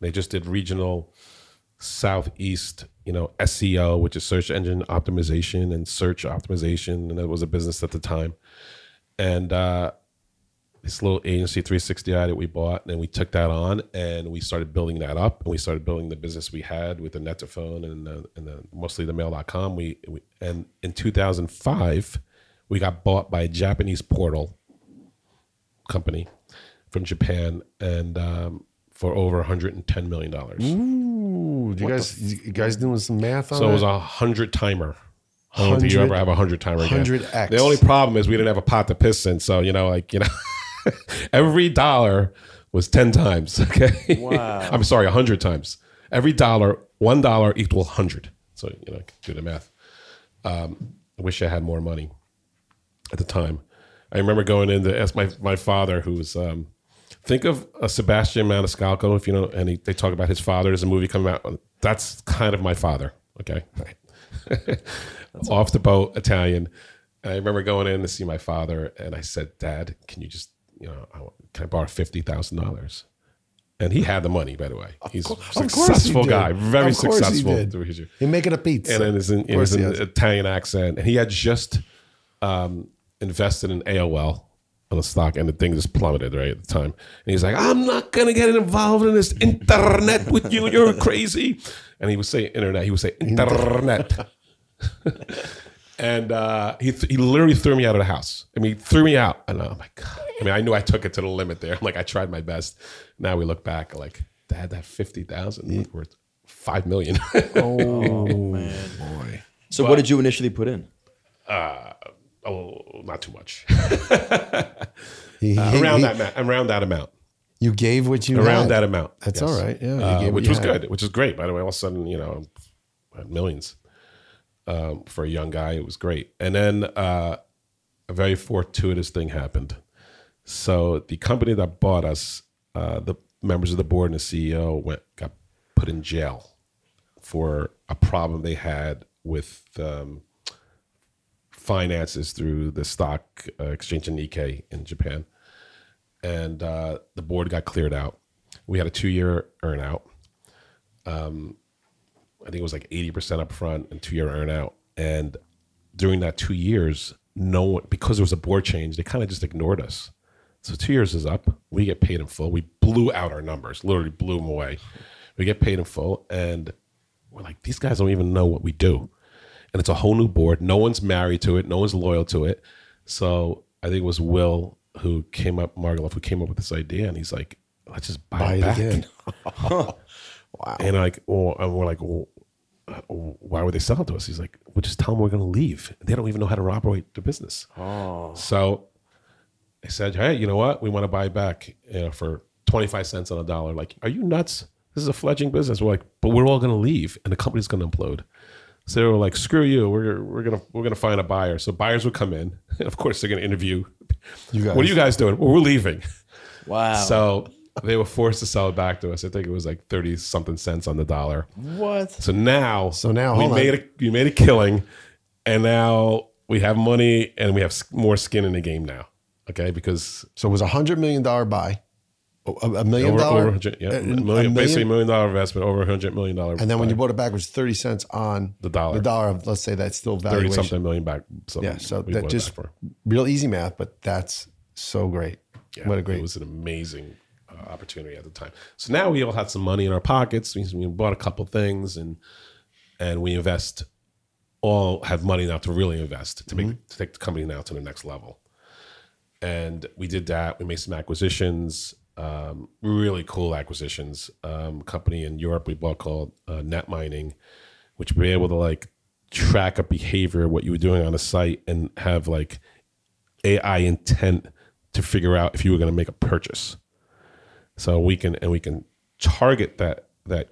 They just did regional Southeast, SEO, which is search engine optimization and search optimization, and that was a business at the time. And this little agency 360i that we bought, and then we took that on, and we started building that up, and we started building the business we had with the Net2Phone and mostly the Mail.com. And in 2005, we got bought by a Japanese portal company from Japan, and for over $110 million. Ooh, you guys doing some math on that? So it was a 100-timer. I don't think you ever have a 100-timer again. 100x. The only problem is we didn't have a pot to piss in, so every dollar was 10 times. Okay. Wow. I'm sorry, 100 times. Every dollar, $1 equal 100. So, do the math. I wish I had more money at the time. I remember going in to ask my father, who was, think of Sebastian Maniscalco, if you know, and they talk about his father. There's a movie coming out. That's kind of my father. Okay. Off the boat, Italian. And I remember going in to see my father, and I said, Dad, can you just, can I borrow $50,000? And he had the money, by the way. He's a successful guy, very successful. He make it a pizza. And then it was an Italian accent. And he had just invested in AOL on the stock, and the thing just plummeted right at the time. And he's like, I'm not going to get involved in this internet with you. You're crazy. And he would say internet. He would say internet. And he literally threw me out of the house. I mean, he threw me out. And oh my God. I mean, I knew I took it to the limit there. I tried my best. Now we look back, Dad, that 50,000 worth $5 million. Oh man, boy. So what did you initially put in? Not too much. Around that amount. You gave what you around had. That amount. That's yes. All right. Yeah, you gave which was had. Good, which is great. By the way, all of a sudden, I had millions. For a young guy, it was great. And then a very fortuitous thing happened. So the company that bought us, the members of the board and the CEO got put in jail for a problem they had with finances through the stock exchange in Nikkei in Japan. And the board got cleared out. We had a 2-year earn out. I think it was 80% up front and 2-year earn out. And during that 2 years, no one, because there was a board change, they kind of just ignored us. So 2 years is up. We get paid in full. We blew out our numbers, literally blew them away. We get paid in full. And we're like, these guys don't even know what we do. And it's a whole new board. No one's married to it. No one's loyal to it. So I think it was Will Margolof, who came up with this idea. And he's like, let's just buy it back. Again. Wow. And we're like, well, why would they sell it to us? He's like, well, just tell them we're going to leave. They don't even know how to operate the business. Oh. So I said, hey, you know what? We want to buy it back for 25 cents on a dollar. Like, are you nuts? This is a fledgling business. We're like, but we're all going to leave, and the company's going to implode. So they were like, "Screw you! We're gonna find a buyer." So buyers would come in, and of course they're gonna interview you guys. What are you guys doing? Well, we're leaving. Wow! So they were forced to sell it back to us. I think it was like 30-something cents on the dollar. What? So now we made a killing, and now we have money and we have more skin in the game now. Okay, because so it was $100 million buy. $1 million, yeah, basically $1 million investment, over $100 million. And then when you bought it back, it was 30 cents on the dollar of, let's say, that's still valuation. 30-something million back. Yeah, so that just real easy math, but that's so great. Yeah, what a great! It was an amazing opportunity at the time. So now we all had some money in our pockets. We bought a couple things, and we invest. All have money now to really invest to take the company now to the next level. And we did that. We made some acquisitions. Really cool acquisitions. Company in Europe we bought called Net Mining, which we're able to like track a behavior, what you were doing on a site, and have like AI intent to figure out if you were going to make a purchase. So we can target that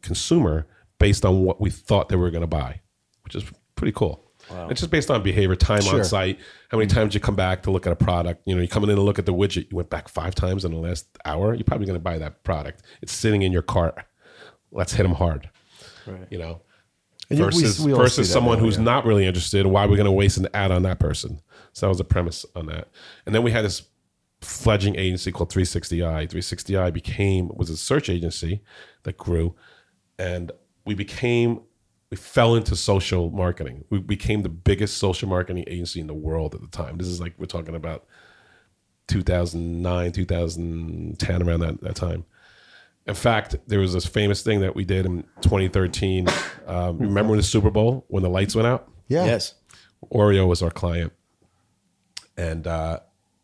consumer based on what we thought they were going to buy, which is pretty cool. Wow. It's just based on behavior, time on site, how many times you come back to look at a product. You know, you're coming in to look at the widget. You went back 5 times in the last hour. You're probably going to buy that product. It's sitting in your cart. Let's hit them hard, right. You know, and versus someone who's not really interested. Why are we going to waste an ad on that person? So that was the premise on that. And then we had this fledgling agency called 360i. 360i was a search agency that grew, and we fell into social marketing. We became the biggest social marketing agency in the world at the time. This is like, we're talking about 2009, 2010, around that time. In fact, there was this famous thing that we did in 2013. Remember when the Super Bowl, when the lights went out? Yeah. Yes. Oreo was our client. And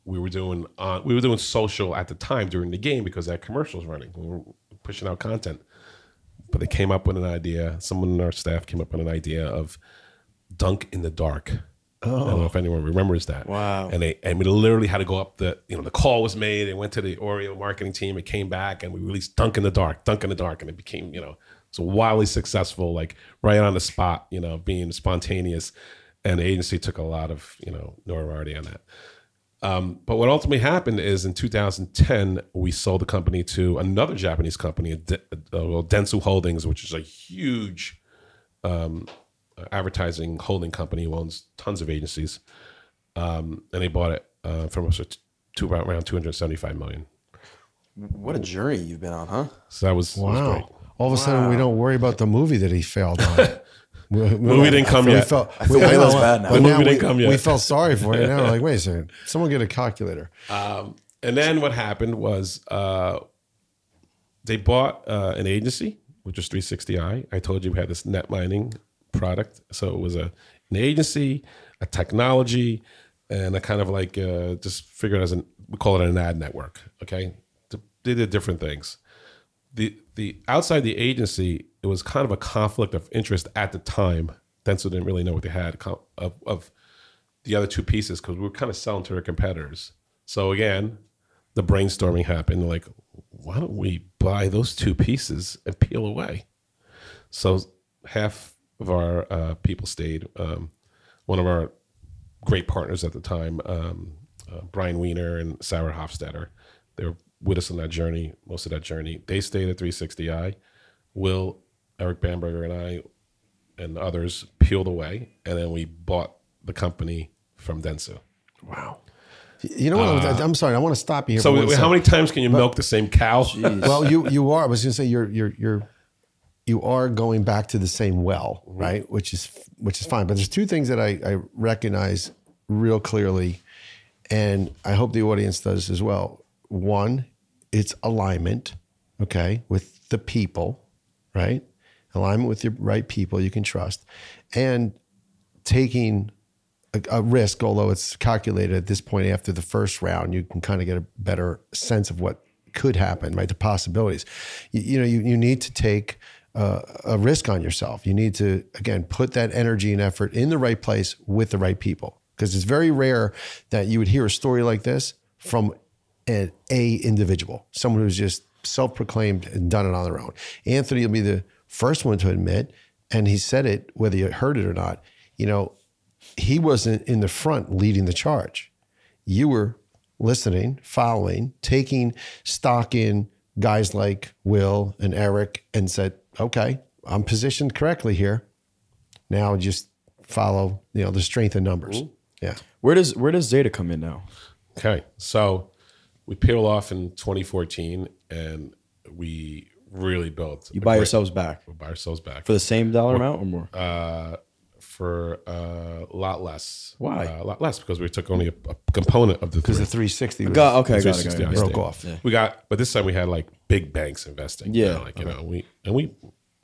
we were doing social at the time during the game because that commercial was running. We were pushing out content. But they came up with an idea. Someone in our staff came up with an idea of dunk in the dark. Oh. I don't know if anyone remembers that. Wow! And we literally had to go up the call was made. It went to the Oreo marketing team. It came back, and we released Dunk in the Dark, and it became it's a wildly successful, like right on the spot, being spontaneous. And the agency took a lot of notoriety on that. But what ultimately happened is in 2010, we sold the company to another Japanese company, Dentsu Holdings, which is a huge advertising holding company who owns tons of agencies. And they bought it from us to around $275 million. What a journey you've been on, huh? So that was, wow. That was great. All of a sudden, we don't worry about the movie that he failed on. Movie didn't come yet. We felt sorry for you now. Like, wait a second, someone get a calculator. And then what happened was they bought an agency, which was 360i. I told you we had this net mining product. So it was an agency, a technology, and a kind of like just figured as we call it an ad network. Okay, they did different things. The outside the agency, it was kind of a conflict of interest at the time. Dentsu didn't really know what they had of the other two pieces because we were kind of selling to their competitors. So again, the brainstorming happened. They're like, why don't we buy those two pieces and peel away? So half of our people stayed. One of our great partners at the time, Brian Wiener and Sarah Hofstadter, they were with us on that journey, most of that journey. They stayed at 360i. Will, Eric Bamberger, and I and others peeled away, and then we bought the company from Dentsu. Wow. You know what? I'm sorry. I want to stop you here. So how many times can you milk the same cow? Well, you are. I was going to say you are going back to the same well, right? Which is fine. But there's two things that I recognize real clearly, and I hope the audience does as well. One, it's alignment, okay, with the people, right? Alignment with your right people you can trust, and taking a risk, although it's calculated at this point. After the first round, you can kind of get a better sense of what could happen, right? The possibilities. You need to take a risk on yourself. You need to, again, put that energy and effort in the right place with the right people, because it's very rare that you would hear a story like this from an individual, someone who's just self-proclaimed and done it on their own. Anthony will be the first one to admit and he said it, whether you heard it or not, you know, he wasn't in the front leading the charge. You were listening, following, taking stock in guys like Will and Eric and said, okay, I'm positioned correctly here. Now just follow, you know, the strength of numbers. Mm-hmm. Yeah. Where does Zeta come in now? Okay. So we peel off in 2014 and we really built. You buy yourselves back. We buy ourselves back. For the same dollar amount or more? For a lot less. Why? A lot less because we took only a component of the 360. Broke off. Yeah. We got, but this time we had like big banks investing. Yeah. We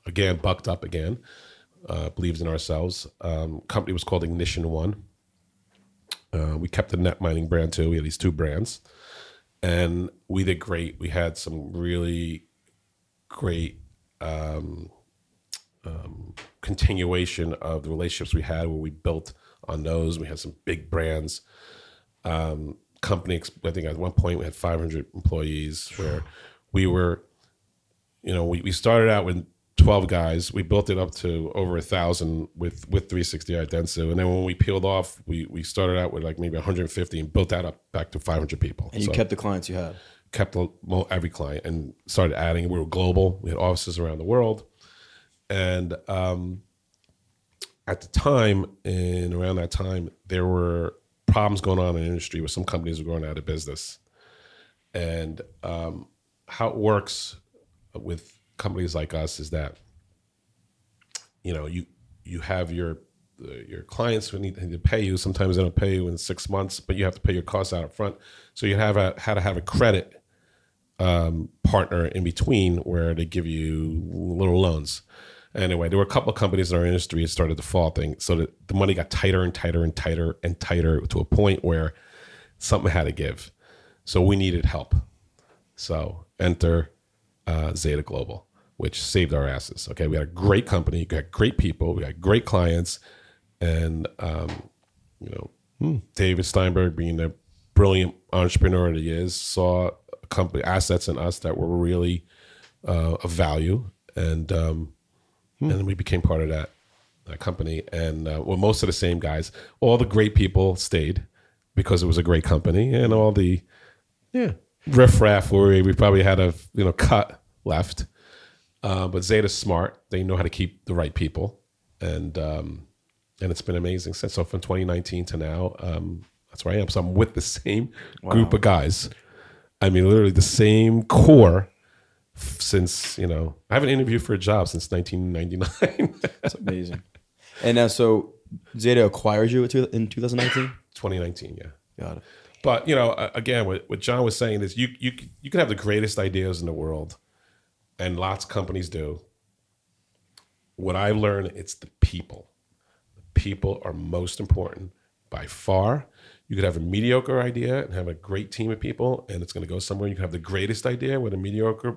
again bucked up again, believes in ourselves. Company was called Ignition One. We kept the net mining brand too. We had these two brands and we did great. We had some really great continuation of the relationships we had where we built on those. We had some big brands. Company, I think at one point we had 500 employees where we were, you know, we started out with 12 guys. We built it up to over 1,000 with 360i Dentsu. And then when we peeled off, we started out with like maybe 150 and built that up back to 500 people. And you kept the clients you had? Kept every client and started adding. We were global. We had offices around the world. And at the time, and around that time, there were problems going on in the industry where some companies were going out of business. And how it works with companies like us is that, you know, you have your clients who need to pay you. Sometimes they don't pay you in 6 months, but you have to pay your costs out up front. So you had to have a credit partner in between where they give you little loans. Anyway, there were a couple of companies in our industry that started the defaulting, so that the money got tighter and tighter and tighter and tighter to a point where something had to give. So we needed help. So enter Zeta Global, which saved our asses. Okay, we had a great company, we got great people, we got great clients, and David Steinberg, being the brilliant entrepreneur that he is, saw company assets in us that were really of value, and and we became part of that company. And well, most of the same guys, all the great people stayed because it was a great company, and all the riffraff where we probably had a cut left. But Zeta's smart; they know how to keep the right people, and it's been amazing since. So from 2019 to now, that's where I am. So I'm with the same group of guys. I mean, literally the same core since, I haven't interviewed for a job since 1999. That's amazing. And now, so Zeta acquires you in 2019? 2019, yeah. Got it. But, again, what John was saying is you can have the greatest ideas in the world, and lots of companies do. What I've learned, it's the people. The people are most important by far. You could have a mediocre idea and have a great team of people, and it's going to go somewhere. You could have the greatest idea with a mediocre,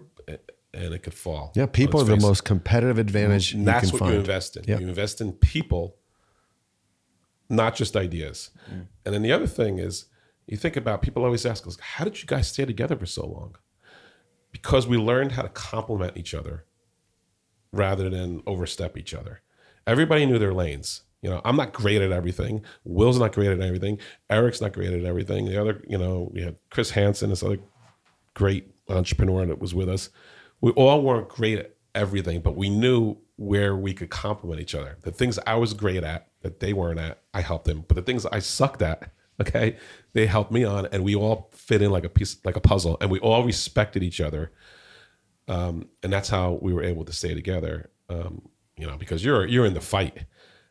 and it could fall. Yeah, people are the most competitive advantage you can find. That's what you invest in. Yep. You invest in people, not just ideas. Mm. And then the other thing is, you think about, people always ask us, how did you guys stay together for so long? Because we learned how to complement each other rather than overstep each other. Everybody knew their lanes. I'm not great at everything. Will's not great at everything. Eric's not great at everything. The other, we had Chris Hansen, this other great entrepreneur that was with us. We all weren't great at everything, but we knew where we could complement each other. The things I was great at that they weren't at, I helped them. But the things I sucked at, okay, they helped me on, and we all fit in like a piece, like a puzzle, and we all respected each other. And that's how we were able to stay together. Because you're in the fight.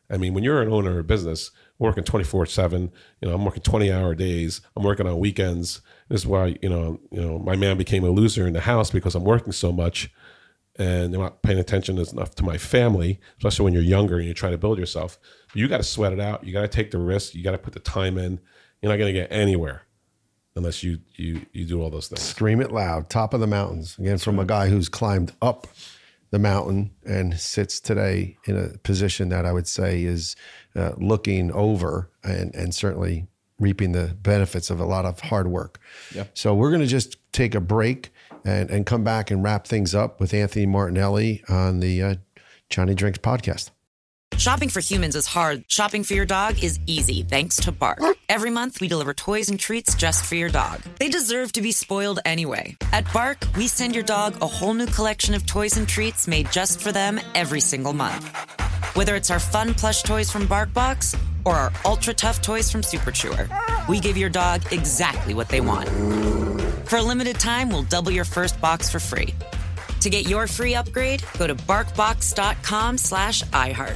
I mean, when you're an owner of a business, working 24/7, I'm working 20-hour days. I'm working on weekends. This is why, my man became a loser in the house, because I'm working so much and I'm not paying attention enough to my family, especially when you're younger and you're trying to build yourself. But you got to sweat it out. You got to take the risk. You got to put the time in. You're not going to get anywhere unless you do all those things. Scream it loud, top of the mountains. Again, from a guy who's climbed up the mountain and sits today in a position that I would say is looking over and certainly reaping the benefits of a lot of hard work. Yeah. So we're going to just take a break and come back and wrap things up with Anthony Martinelli on the Johnny Drinks Podcast. Shopping for humans is hard. Shopping for your dog is easy, thanks to Bark. Every month, we deliver toys and treats just for your dog. They deserve to be spoiled anyway. At Bark, we send your dog a whole new collection of toys and treats made just for them every single month. Whether it's our fun plush toys from BarkBox or our ultra-tough toys from Super Chewer, we give your dog exactly what they want. For a limited time, we'll double your first box for free. To get your free upgrade, go to BarkBox.com/iHeart.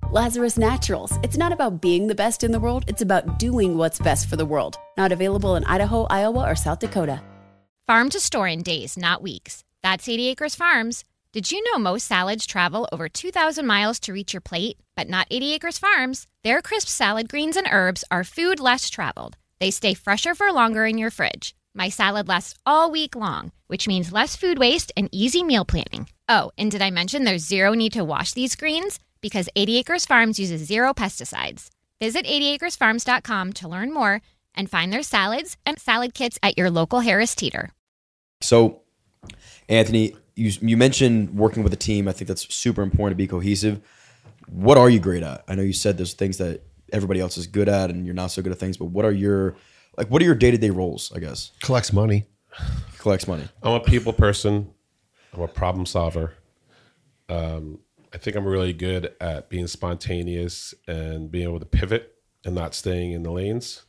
Lazarus Naturals. It's not about being the best in the world. It's about doing what's best for the world. Not available in Idaho, Iowa, or South Dakota. Farm to store in days, not weeks. That's 80 Acres Farms. Did you know most salads travel over 2,000 miles to reach your plate? But not 80 Acres Farms. Their crisp salad greens and herbs are food less traveled. They stay fresher for longer in your fridge. My salad lasts all week long, which means less food waste and easy meal planning. Oh, and did I mention there's zero need to wash these greens? Because 80 Acres Farms uses zero pesticides. Visit 80acresfarms.com to learn more and find their salads and salad kits at your local Harris Teeter. So, Anthony, you mentioned working with a team. I think that's super important to be cohesive. What are you great at? I know you said there's things that everybody else is good at and you're not so good at things, but what are your day-to-day roles, I guess? Collects money. I'm a people person. I'm a problem solver. I think I'm really good at being spontaneous and being able to pivot and not staying in the lanes.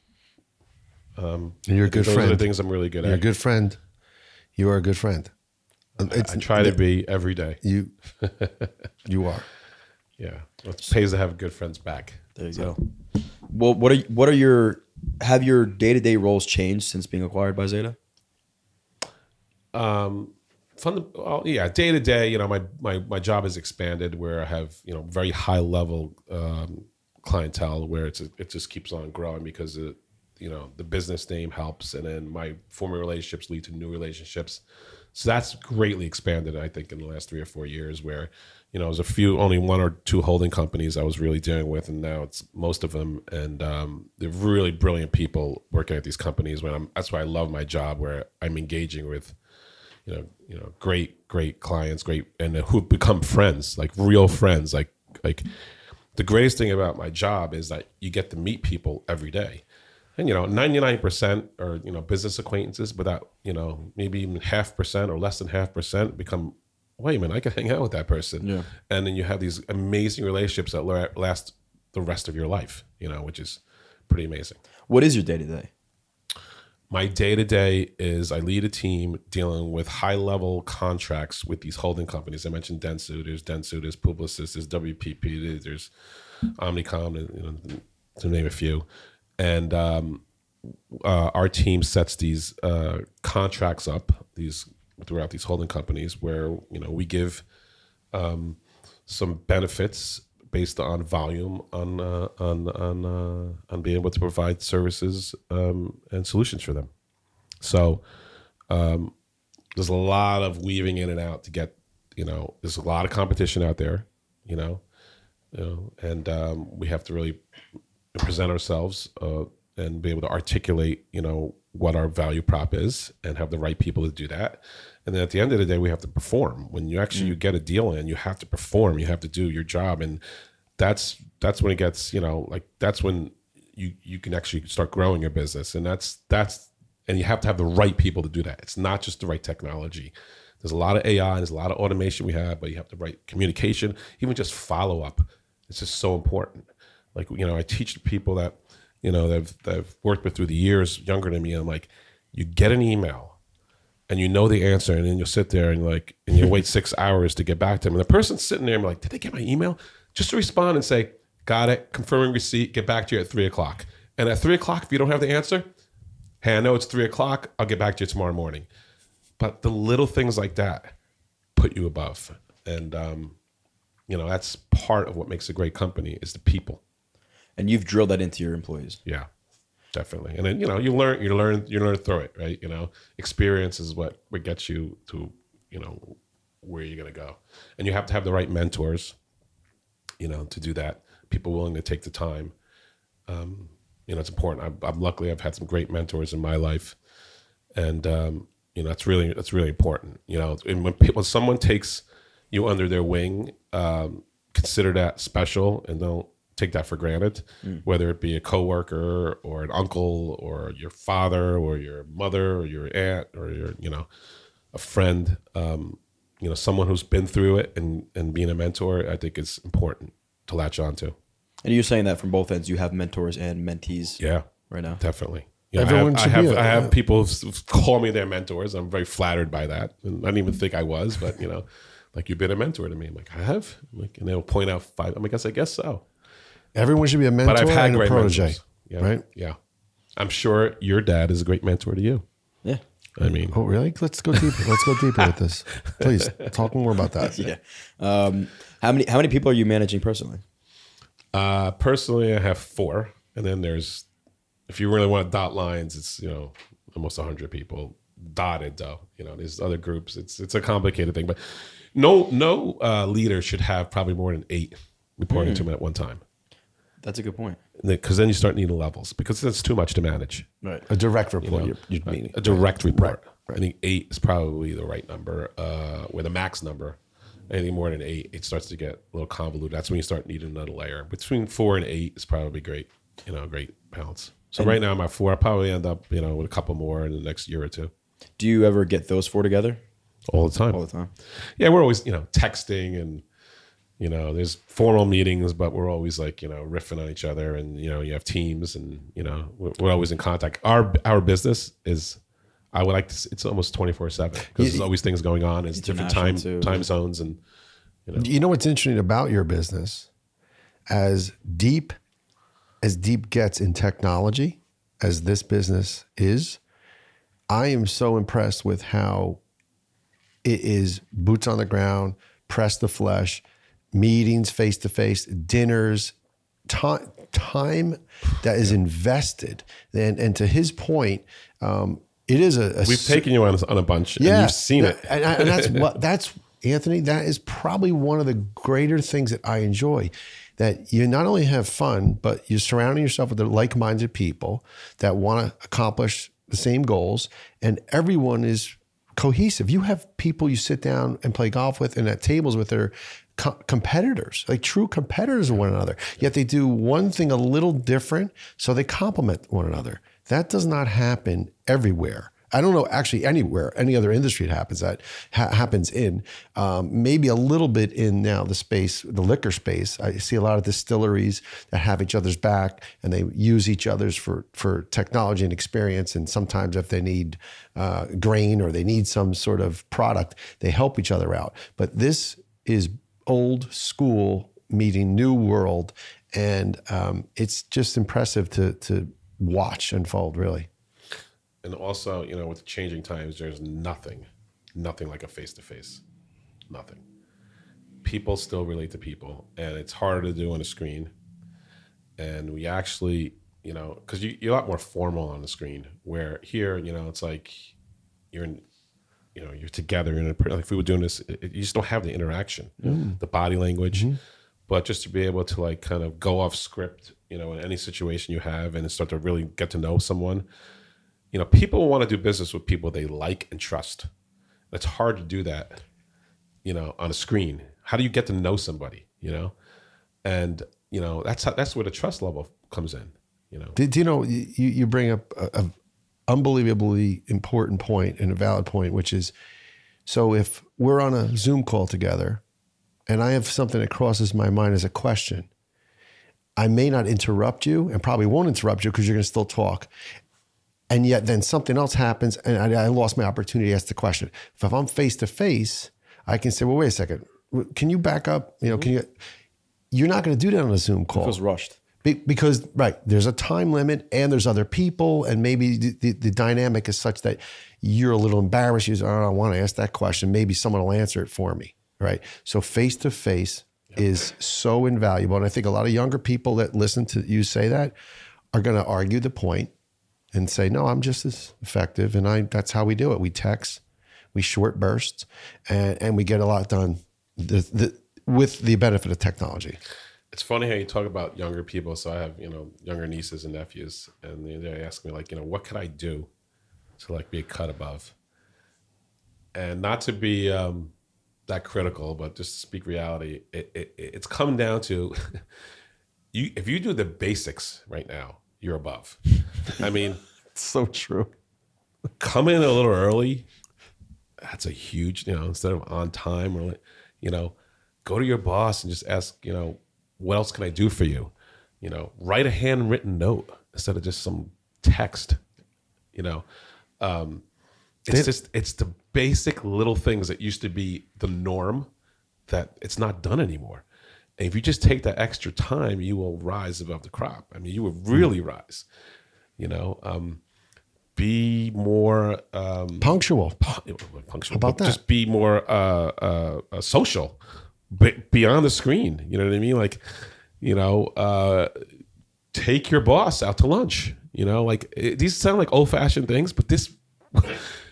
And you're a good friend. Those are the things I'm really good at. You're a good friend. You are a good friend. I try to be every day. You are. Yeah. It pays to have good friends back. There you go. Well, have your day-to-day roles changed since being acquired by Zeta? Day to day, my job has expanded where I have, very high level clientele where it just keeps on growing because the business name helps, and then my former relationships lead to new relationships. So that's greatly expanded, I think, in the last 3 or 4 years where, it was only one or two holding companies I was really dealing with, and now it's most of them. And they're really brilliant people working at these companies. That's why I love my job, where I'm engaging with, great clients, and who become friends, like real friends. Like the greatest thing about my job is that you get to meet people every day. And 99% are business acquaintances, but that maybe even 0.5% or less than 0.5% become, wait a minute, I can hang out with that person. Yeah. And then you have these amazing relationships that last the rest of your life, which is pretty amazing. What is your day to day? My day to day is I lead a team dealing with high level contracts with these holding companies. I mentioned Dentsu, there's Publicis, there's WPP, there's Omnicom, to name a few. And our team sets these contracts up throughout these holding companies where we give some benefits based on volume on being able to provide services and solutions for them. So there's a lot of weaving in and out to get. There's a lot of competition out there. And we have to really present ourselves and be able to articulate, what our value prop is, and have the right people to do that. And then at the end of the day, we have to perform. When you actually you get a deal in, you have to perform. You have to do your job, and that's when it gets, that's when you can actually start growing your business. And and you have to have the right people to do that. It's not just the right technology. There's a lot of AI, there's a lot of automation we have, but you have the right communication. Even just follow up, it's just so important. I teach people that you know, that I've worked with through the years, younger than me. And I'm like, you get an email and you know the answer, and then you'll sit there and like, and you wait 6 hours to get back to them. And the person's sitting there and like, did they get my email? Just to respond and say, got it, confirming receipt, get back to you at 3 o'clock. And at 3 o'clock, if you don't have the answer, hey, I know it's 3 o'clock, I'll get back to you tomorrow morning. But the little things like that put you above. And, you know, that's part of what makes a great company is the people. And you've drilled that into your employees. Yeah, definitely. And then, you know, you learn through it, right? You know, experience is what gets you to, you know, where you're going to go. And you have to have the right mentors, you know, to do that. People willing to take the time. You know, it's important. I'm luckily I've had some great mentors in my life. And, you know, that's really important. You know, and when someone takes you under their wing, consider that special and don't take that for granted, whether it be a coworker or an uncle or your father or your mother or your aunt or your, you know, a friend, you know, someone who's been through it and being a mentor, I think is important to latch onto. And you're saying that from both ends, you have mentors and mentees. Yeah, right now. Definitely. Yeah, I have people call me their mentors. I'm very flattered by that. And I didn't even think I was, but you know, like you've been a mentor to me. I'm like, I have? I'm like, and they'll point out 5. I'm like, I guess so. Everyone should be a mentor and a protege. Yeah. Right? Yeah. I'm sure your dad is a great mentor to you. Yeah. I mean. Oh, really? Let's go deeper. Let's go deeper with this. Please talk more about that. Yeah. How many people are you managing personally? Personally, I have 4. And then there's, if you really want to dot lines, it's, you know, almost 100 people dotted though. You know, there's other groups. It's a complicated thing, but no leader should have probably more than 8 reporting to him at one time. That's a good point. Because then you start needing levels because that's too much to manage. Right. A direct report. You know, a direct report. Right. I think 8 is probably the right number with a max number. Anything more than 8, it starts to get a little convoluted. That's when you start needing another layer. Between 4 and 8 is probably great, you know, great balance. So and right now I'm at 4. I probably end up, you know, with a couple more in the next year or 2. Do you ever get those 4 together? All the time. All the time. Yeah, we're always, you know, texting and, you know, there's formal meetings, but we're always like, you know, riffing on each other and, you know, you have teams and, you know, we're always in contact. Our business is... I would like to. It's almost 24/7 because there's always things going on. It's different time zones, and you know. You know what's interesting about your business, as deep gets in technology as this business is, I am so impressed with how it is boots on the ground, press the flesh, meetings face to face, dinners, time that is invested, and to his point. It is a we've taken you on a bunch. Yeah, and you've seen it, and that's what that's Anthony. That is probably one of the greater things that I enjoy. That you not only have fun, but you're surrounding yourself with the like-minded people that want to accomplish the same goals, and everyone is cohesive. You have people you sit down and play golf with, and at tables with their competitors, like true competitors of one another. Yet they do one thing a little different, so they complement one another. That does not happen everywhere. I don't know, actually anywhere, any other industry it happens that happens in. Maybe a little bit in now the space, the liquor space. I see a lot of distilleries that have each other's back and they use each other's for technology and experience. And sometimes if they need grain or they need some sort of product, they help each other out. But this is old school meeting new world. And it's just impressive to watch unfold, really. And also, you know, with the changing times, there's nothing like a face-to-face, nothing. People still relate to people, and it's harder to do on a screen. And we actually, you know, because you're a lot more formal on the screen, where here, you know, it's like you're in, you know, you're together. You're in a, like if we were doing this, you just don't have the interaction, the body language. But just to be able to like kind of go off script, you know, in any situation you have and start to really get to know someone, you know, people want to do business with people they like and trust. It's hard to do that, you know, on a screen. How do you get to know somebody, you know? And, you know, that's where the trust level comes in, you know? Did you know, you bring up an unbelievably important point and a valid point, which is, so if we're on a Zoom call together, and I have something that crosses my mind as a question, I may not interrupt you and probably won't interrupt you because you're going to still talk. And yet then something else happens and I lost my opportunity to ask the question. If I'm face to face, I can say, well, wait a second. Can you back up? You know, can you, you're not going to do that on a Zoom call. It feels rushed. Because, right, there's a time limit and there's other people and maybe the dynamic is such that you're a little embarrassed. You say, oh, I don't want to ask that question. Maybe someone will answer it for me, right? So face-to-face is so invaluable. And I think a lot of younger people that listen to you say that are going to argue the point and say, no, I'm just as effective. And that's how we do it. We text, we short bursts, and we get a lot done with the benefit of technology. It's funny how you talk about younger people. So I have, you know, younger nieces and nephews, and they ask me, like, you know, what could I do to like be a cut above? And not to be that critical, but just to speak reality, it's come down to you. If you do the basics right now, you're above. I mean, it's so true. Come in a little early. That's a huge, you know, instead of on time or, you know, go to your boss and just ask, you know, what else can I do for you? You know, write a handwritten note instead of just some text, you know. It's the basic little things that used to be the norm that it's not done anymore. And if you just take that extra time, you will rise above the crop. I mean, you will really rise, you know. Be more punctual. About that? Just be more social. Beyond the screen, you know what I mean? Like, you know, take your boss out to lunch. You know, like these sound like old-fashioned things, but this,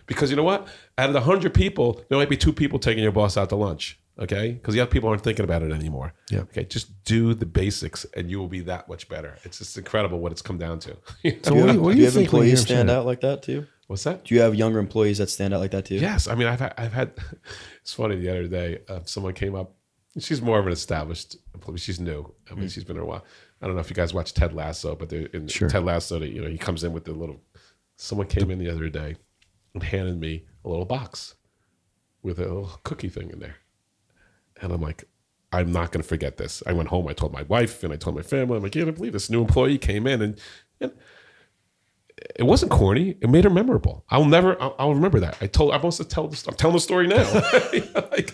because you know what? Out of the 100 people, there might be 2 people taking your boss out to lunch, okay? Because the other people aren't thinking about it anymore. Yeah. Okay, just do the basics, and you will be that much better. It's just incredible what it's come down to. So what do you think? Employees stand out like that too? What's that? Do you have younger employees that stand out like that too? Yes, I mean, I've had. It's funny. The other day, someone came up. She's more of an established employee. She's new. I mean, she's been there a while. I don't know if you guys watch Ted Lasso, but Ted Lasso, you know, he comes in with the little. Someone came in the other day and handed me a little box with a little cookie thing in there, and I'm like, I'm not going to forget this. I went home. I told my wife and I told my family. I'm like, I can't believe this new employee came in, and it wasn't corny. It made her memorable. I'll remember that. I'm telling the story now. Like,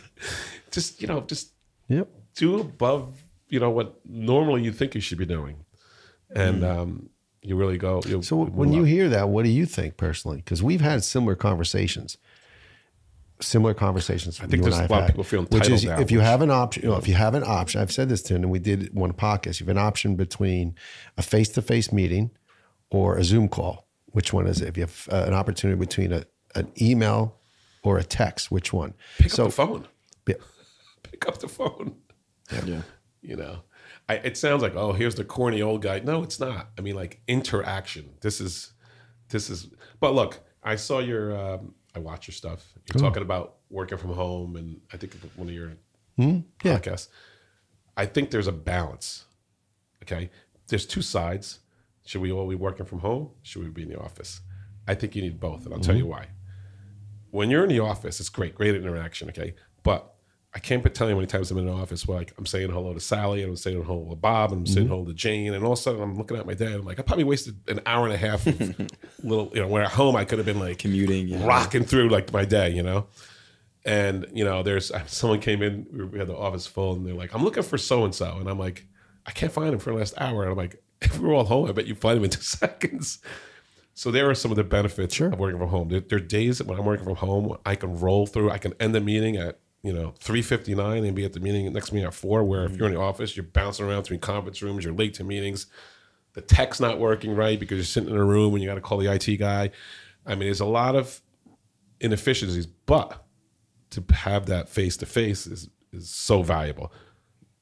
just, you know, just. Yep. Do above, you know, what normally you think you should be doing. And you really go. So when you hear that, what do you think personally? Because we've had similar conversations. I think there's a lot of people feel entitled. Which is, if you have an option, you know, if you have an option, I've said this to him, and we did one podcast, you have an option between a face-to-face meeting or a Zoom call. Which one is it? If you have an opportunity between an email or a text, which one? Pick up the phone. Yeah. Pick up the phone. Yeah. You know, it sounds like, oh, here's the corny old guy. No, it's not. I mean, like, interaction. This is. But look, I saw your. I watch your stuff. You're talking about working from home, and I think one of your podcasts. I think there's a balance. Okay, there's 2 sides. Should we all be working from home? Should we be in the office? I think you need both, and I'll tell you why. When you're in the office, it's great interaction. Okay, but I can't tell you how many times I'm in the office where, like, I'm saying hello to Sally, and I'm saying hello to Bob, and I'm saying hello to Jane, and all of a sudden I'm looking at my dad. I'm like, I probably wasted an hour and a half. You know, when at home I could have been like commuting, rocking through like my day, you know. And you know, someone came in. We had the office full, and they're like, I'm looking for so and so, and I'm like, I can't find him for the last hour. And I'm like, if we were all home, I bet you find him in 2 seconds. So there are some of the benefits of working from home. There are days that when I'm working from home, I can roll through. I can end the meeting at, you know, 3:59 and be at the meeting next meeting at 4, where if you're in the office, you're bouncing around between conference rooms, you're late to meetings, the tech's not working right because you're sitting in a room and you got to call the IT guy. I mean, there's a lot of inefficiencies, but to have that face-to-face is so valuable.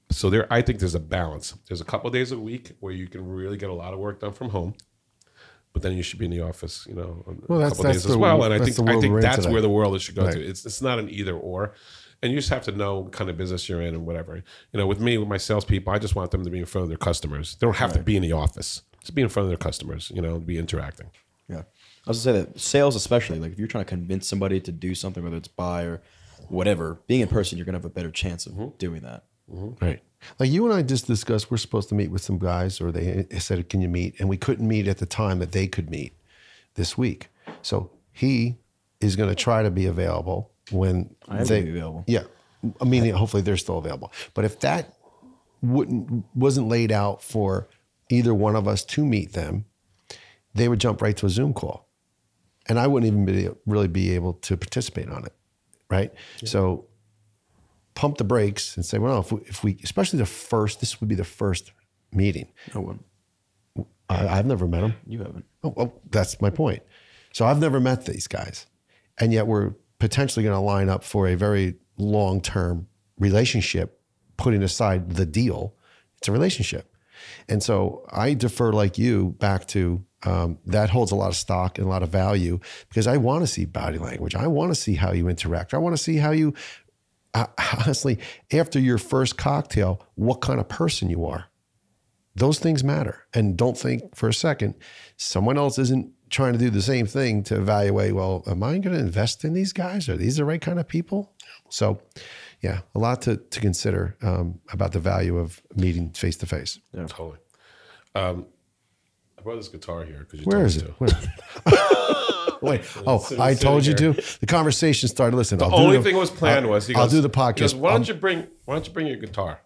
So there, I think there's a balance. There's a couple of days a week where you can really get a lot of work done from home, but then you should be in the office, you know, a couple of days as well. And I think that's where the world should go to. It's not an either or. And you just have to know what kind of business you're in and whatever. You know, with my salespeople, I just want them to be in front of their customers. They don't have to be in the office. Just be in front of their customers, you know, be interacting. Yeah. I was going to say that sales especially, like if you're trying to convince somebody to do something, whether it's buy or whatever, being in person, you're going to have a better chance of doing that. Mm-hmm. Right. Like you and I just discussed, we're supposed to meet with some guys, or they said, can you meet? And we couldn't meet at the time that they could meet this week. So he is going to try to be available when they be available. Yeah. I mean, hopefully they're still available. But if that wasn't laid out for either one of us to meet them, they would jump right to a Zoom call. And I wouldn't even really be able to participate on it, right? Yeah. So pump the brakes and say, well, if we especially this would be the first meeting. Oh, well, I've never met them. You haven't. Oh, well, that's my point. So I've never met these guys. And yet we're potentially going to line up for a very long-term relationship, putting aside the deal. It's a relationship. And so I defer, like you, back to that holds a lot of stock and a lot of value, because I want to see body language. I want to see how you interact. I want to see how you, honestly, after your first cocktail, what kind of person you are. Those things matter. And don't think for a second someone else isn't trying to do the same thing to evaluate, well, am I going to invest in these guys? Are these the right kind of people? So yeah, a lot to consider about the value of meeting face to face. Yeah, totally. I brought this guitar here. Where is it? Where? Wait, I told you to. The conversation started. Listen, the only thing was planned was I'll do the podcast. He goes, why don't you bring your guitar?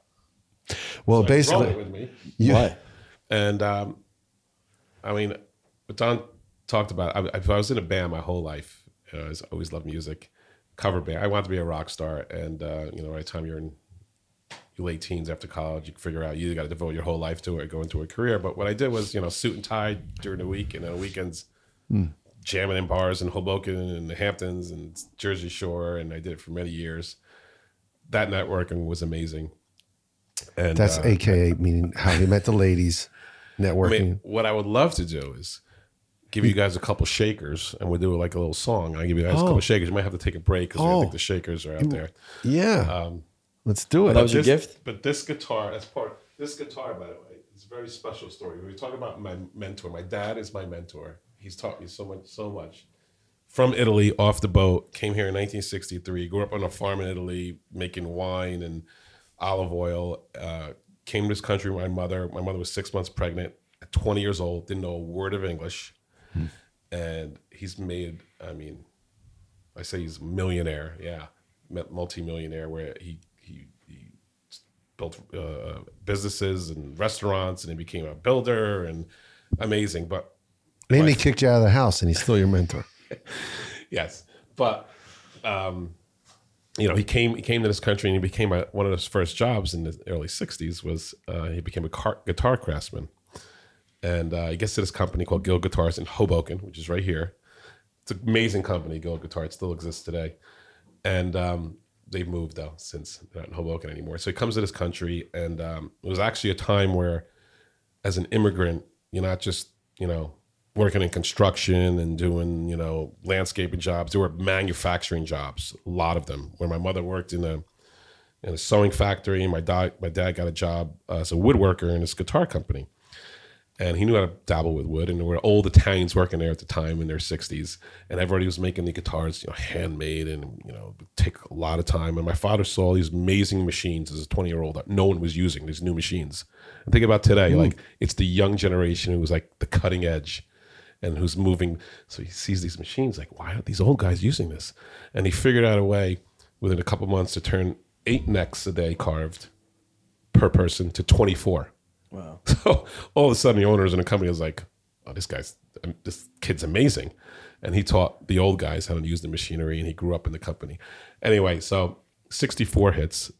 Well, so basically, I brought it with me. What? And I mean, what Don talked about. I was in a band my whole life. I always loved music, cover band. I wanted to be a rock star. And by the time you're in your late teens after college, you figure out you got to devote your whole life to it, or go into a career. But what I did was, suit and tie during the week, and then weekends. Jamming in bars in Hoboken and the Hamptons and Jersey Shore, and I did it for many years. That networking was amazing. And that's AKA meaning how you met the ladies, networking. I mean, what I would love to do is give you guys a couple shakers, and we'll do like a little song. I'll give you guys a couple shakers. You might have to take a break because I think the shakers are out there. Yeah, let's do it. That was your gift? But this guitar, this guitar, by the way, it's a very special story. We were talking about my mentor. My dad is my mentor. He's taught me so much. From Italy, off the boat, came here in 1963, grew up on a farm in Italy, making wine and olive oil, came to this country with my mother. My mother was 6 months pregnant, at 20 years old, didn't know a word of English. And he's made, I say he's a millionaire, multi-millionaire, where he built businesses and restaurants, and he became a builder, and amazing, but... Then he kicked you out of the house, and he's still your mentor. Yes, but he came to this country, and he became one of his first jobs in the early '60s was he became a guitar craftsman, and he gets to this company called Guild Guitars in Hoboken, which is right here. It's an amazing company, Guild Guitars. It still exists today, and they've moved though since they're not in Hoboken anymore. So he comes to this country, and it was actually a time where, as an immigrant, you're not just working in construction and doing, landscaping jobs. There were manufacturing jobs, a lot of them, where my mother worked in a sewing factory, and my dad got a job as a woodworker in this guitar company. And he knew how to dabble with wood, and there were old Italians working there at the time in their 60s, and everybody was making the guitars, handmade, and, take a lot of time. And my father saw these amazing machines as a 20-year-old that no one was using, these new machines. And think about today, it's the young generation who was the cutting edge and who's moving. So he sees these machines, why aren't these old guys using this? And he figured out a way within a couple months to turn 8 necks a day carved per person to 24. Wow. So all of a sudden the owners in the company was like, oh, this kid's amazing. And he taught the old guys how to use the machinery, and he grew up in the company. Anyway, so 64 hits,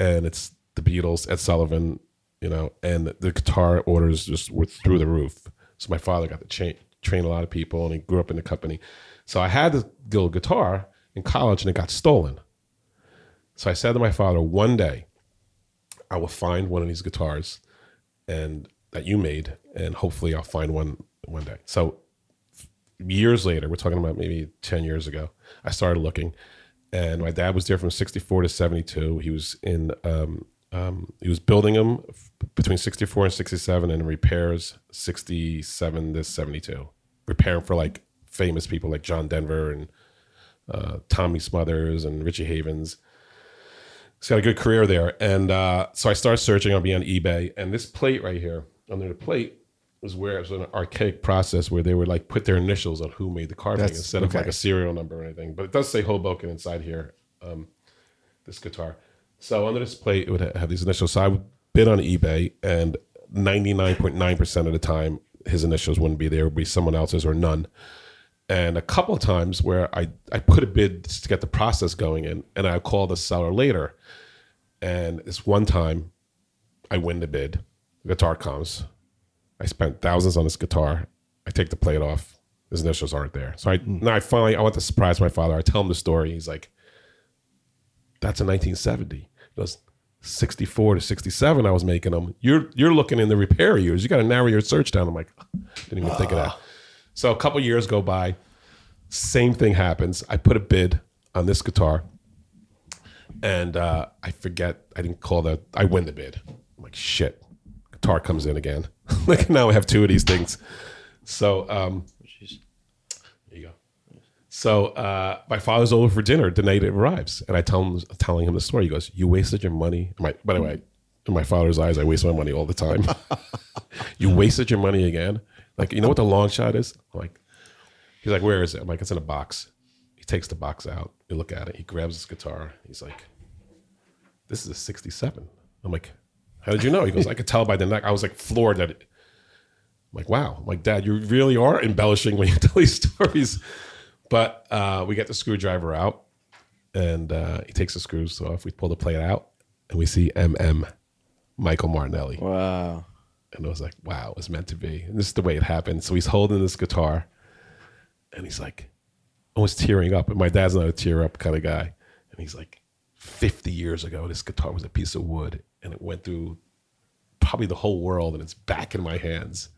and it's the Beatles, Ed Sullivan, and the guitar orders just were through the roof. So my father got to train a lot of people, and he grew up in the company. So I had this Guild guitar in college, and it got stolen. So I said to my father, one day I will find one of these guitars and that you made, and hopefully I'll find one day. So years later, we're talking about maybe 10 years ago, I started looking, and my dad was there from 64 to 72. He was in he was building them between 64 and 67, and repairs 67 to 72. Repairing for famous people like John Denver and Tommy Smothers and Richie Havens. He's got a good career there. And so I started searching on eBay, and this plate right here, under the plate was where it was an archaic process where they would like put their initials on who made the carving instead of like a serial number or anything. But it does say Hoboken inside here, this guitar. So under this plate, it would have these initials. So I would bid on eBay, and 99.9% of the time, his initials wouldn't be there. It would be someone else's or none. And a couple of times where I put a bid just to get the process going in, and I called the seller later. And this one time, I win the bid. The guitar comes. I spent thousands on this guitar. I take the plate off. His initials aren't there. So now I finally, I want to surprise my father. I tell him the story. He's like, that's a 1970. He goes, 64 to 67 I was making them. You're looking in the repair years. You got to narrow your search down. I'm like, didn't even think of that. So a couple years go by. Same thing happens. I put a bid on this guitar. And I forget. I didn't call that. I win the bid. I'm like, shit. Guitar comes in again. Like now we have two of these things. So there you go. So my father's over for dinner the night it arrives, and I telling him the story. He goes, "You wasted your money." By the way, in my father's eyes, I waste my money all the time. You wasted your money again. Like, you know what the long shot is? I'm like, he's like, "Where is it?" I'm like, "It's in a box." He takes the box out. You look at it. He grabs his guitar. He's like, "This is a '67." I'm like, "How did you know?" He goes, "I could tell by the neck." I was like floored that it. I'm like, wow. I'm like, Dad, you really are embellishing when you tell these stories. But we get the screwdriver out, and he takes the screws off. We pull the plate out, and we see Michael Martinelli. Wow. And I was like, wow, it was meant to be. And this is the way it happened. So he's holding this guitar, and he's like almost tearing up. And my dad's not a tear up kind of guy. And he's like, 50 years ago, this guitar was a piece of wood. And it went through probably the whole world, and it's back in my hands.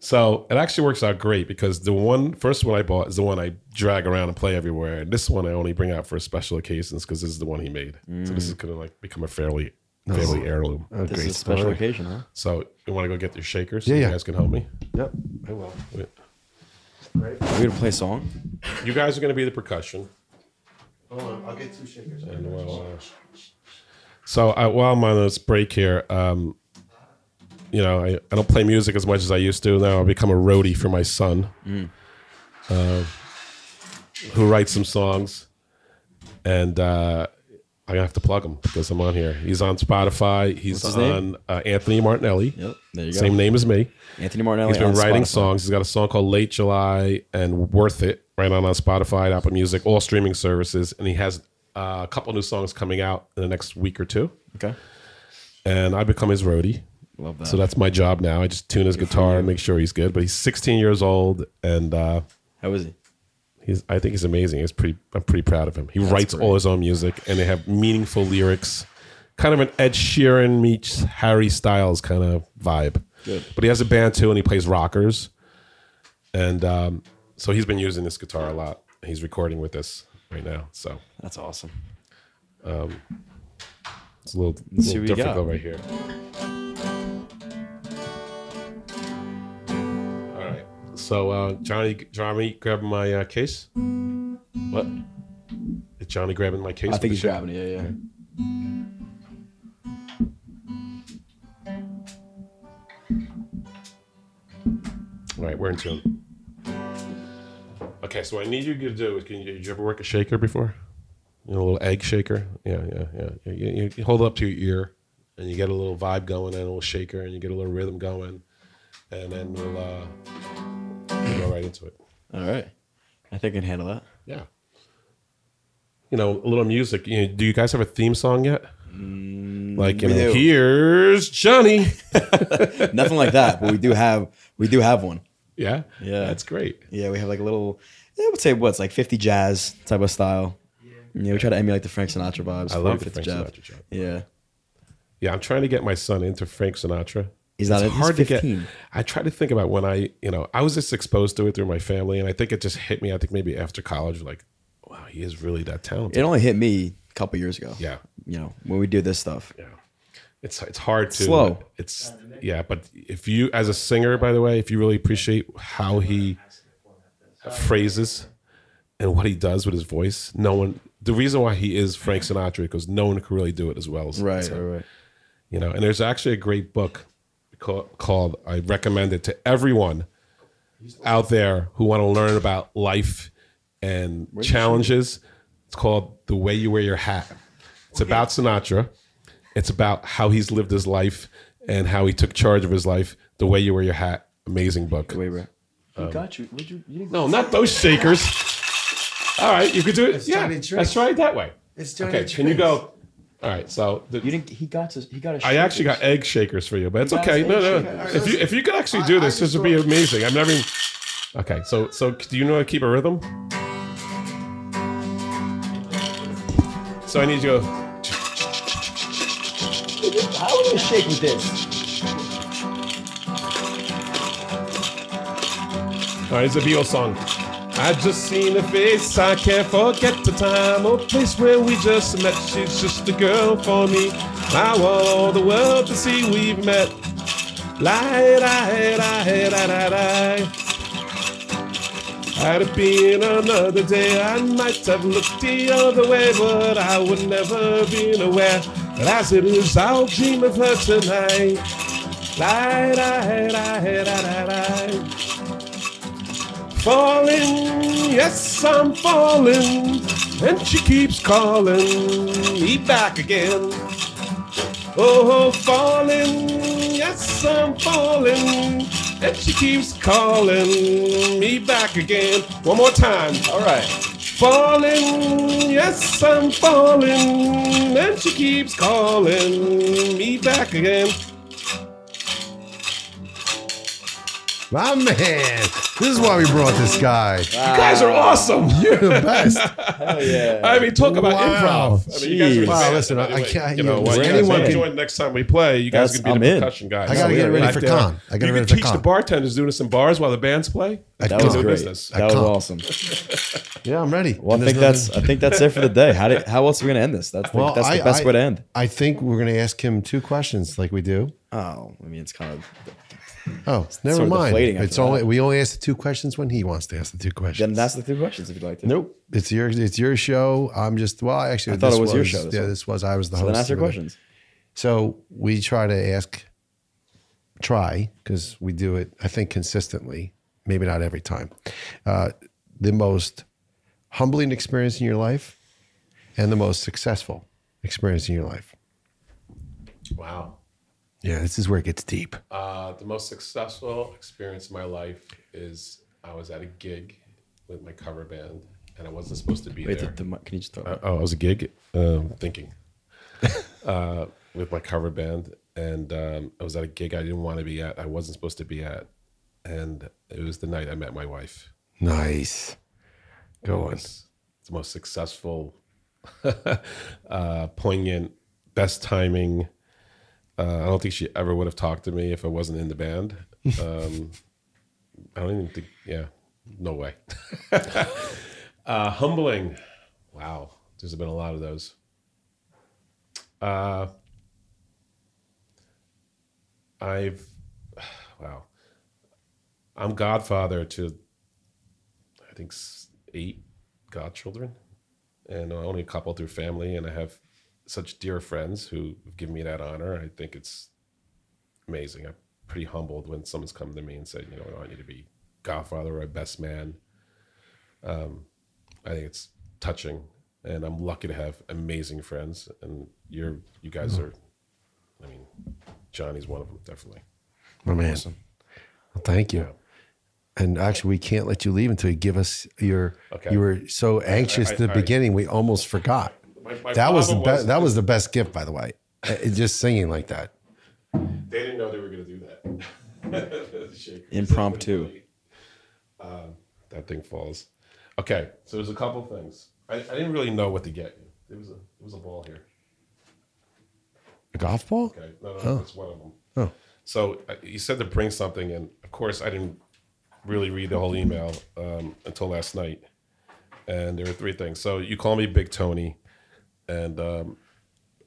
So it actually works out great, because the first one I bought is the one I drag around and play everywhere. And this one I only bring out for special occasions, because this is the one he made. So this is going to like become a family heirloom. Oh, this is a special occasion, huh? So you want to go get your shakers? Yeah, so you guys can help me? Yep, I will. Wait. Right. Are we going to play a song? You guys are going to be the percussion. Hold on, I'll get two shakers. And so while I'm on this break here, you know, I don't play music as much as I used to. Now I've become a roadie for my son, who writes some songs. And I have to plug him because I'm on here. He's on Spotify. He's on Anthony Martinelli. Yep, there you go. Same name as me. Anthony Martinelli. He's been writing songs. He's got a song called Late July and Worth It right on Spotify, Apple Music, all streaming services. And he has a couple new songs coming out in the next week or two. Okay. And I become his roadie. Love that. So that's my job now. I just tune his guitar and make sure he's good. But he's 16 years old. And how is he? I think he's amazing. I'm pretty proud of him. He writes all his own music, and they have meaningful lyrics. Kind of an Ed Sheeran meets Harry Styles kind of vibe. Good. But he has a band too, and he plays rockers. And so he's been using this guitar a lot. He's recording with this right now, so that's awesome. It's a little difficult right here. All right, so Johnny grabbing my case. What? Is Johnny grabbing my case? I think he's grabbing it. Yeah, yeah. Okay. All right, we're in tune. Okay, so what I need you to do is, did you ever work a shaker before? You know, a little egg shaker? Yeah. You hold it up to your ear, and you get a little vibe going, and a little shaker, and you get a little rhythm going, and then we'll go right into it. All right. I think I can handle that. Yeah. You know, a little music. You know, do you guys have a theme song yet? Like, you know, here's Johnny. Nothing like that, but we do have one. Yeah, that's great. Yeah, we have like a little, I would say what's like 50 jazz type of style. Yeah, we try to emulate the Frank Sinatra vibes. I love the Frank Sinatra job. Yeah, I'm trying to get my son into Frank Sinatra. It's hard to get. I try to think about when I was just exposed to it through my family, and I think it just hit me. I think maybe after college, like, wow, he is really that talented. It only hit me a couple years ago. Yeah, you know, when we do this stuff. Yeah. It's hard to slow. But if you, as a singer, by the way, if you really appreciate how he phrases and what he does with his voice, no one the reason why he is Frank Sinatra, because no one could really do it as well as right. You know, and there's actually a great book called, I recommend it to everyone out there who want to learn about life and challenges. It's called The Way You Wear Your Hat. It's about Sinatra. It's about how he's lived his life and how he took charge of his life. The Way You Wear Your Hat. Amazing book. No, not those shakers. All right, you could do it. Let's try it that way. It's Johnny Drinks. Can you go? All right, so the, he got a shakers. I actually got egg shakers for you, but it's okay. No. Right, if you could actually do this, this would be amazing. I've never. Okay, so do you know how to keep a rhythm? So I need you to go. How would I shake with this? All right, it's a Beatles song. I just seen a face, I can't forget the time or place where we just met. She's just a girl for me. I want all the world to see we've met. I'd have been another day. I might have looked the other way, but I would never been aware. But as it is, I'll dream of her tonight. Falling, yes, I'm falling, and she keeps calling me back again. Oh, falling, yes, I'm falling, and she keeps calling me back again. One more time, all right. Falling, yes, I'm falling, and she keeps calling me back again. My man. This is why we brought this guy. Wow. You guys are awesome. You're the best. Hell yeah. I mean, talk about improv. I mean, you guys are listen, anyway, I can't. You know, anyone can join next time we play. You guys can be the percussion guys. I got to get ready for con. I got to ready for con. You can teach the bartenders doing some bars while the bands play. That was great. That was awesome. Yeah, I'm ready. Well, I think that's it for the day. How else are we going to end this? That's the best way to end. I think we're going to ask him two questions like we do. Oh, I mean, it's kind of... Oh, never mind. It's only we only ask the two questions when he wants to ask the two questions. Then that's the two questions if you'd like to. Nope, it's your show. I'm just actually I thought it was your show. Yeah, this was I was the host. Then ask your questions. So we try because we do it. I think consistently, maybe not every time. The most humbling experience in your life, and the most successful experience in your life. Wow. Yeah, this is where it gets deep. The most successful experience in my life is I was at a gig with my cover band, and I wasn't supposed to be there. Can you just talk? I was a gig, thinking, with my cover band, and I was at a gig I didn't want to be at. I wasn't supposed to be at, and it was the night I met my wife. Nice. Go on. It's the most successful, poignant, best timing. I don't think she ever would have talked to me if I wasn't in the band. I don't even think, yeah, no way. Humbling. Wow. There's been a lot of those. I'm godfather to, I think, 8 godchildren, and only a couple through family, and I have such dear friends who give me that honor. I think it's amazing. I'm pretty humbled when someone's come to me and said, you know, I want you to be godfather or best man. I think it's touching, and I'm lucky to have amazing friends. And you guys are, I mean, Johnny's one of them, definitely. My man. Awesome. Well, thank you. Yeah. And actually, we can't let you leave until you give us your, you were so anxious at the beginning, we almost forgot. That was the best gift, by the way. Just singing like that. They didn't know they were going to do that. Impromptu. That thing falls. Okay, so there's a couple things. I didn't really know what to get you. There was a ball here. A golf ball? Okay, no, that's one of them. Oh. So you said to bring something, and of course I didn't really read the whole email until last night. And there were 3 things. So you call me Big Tony. And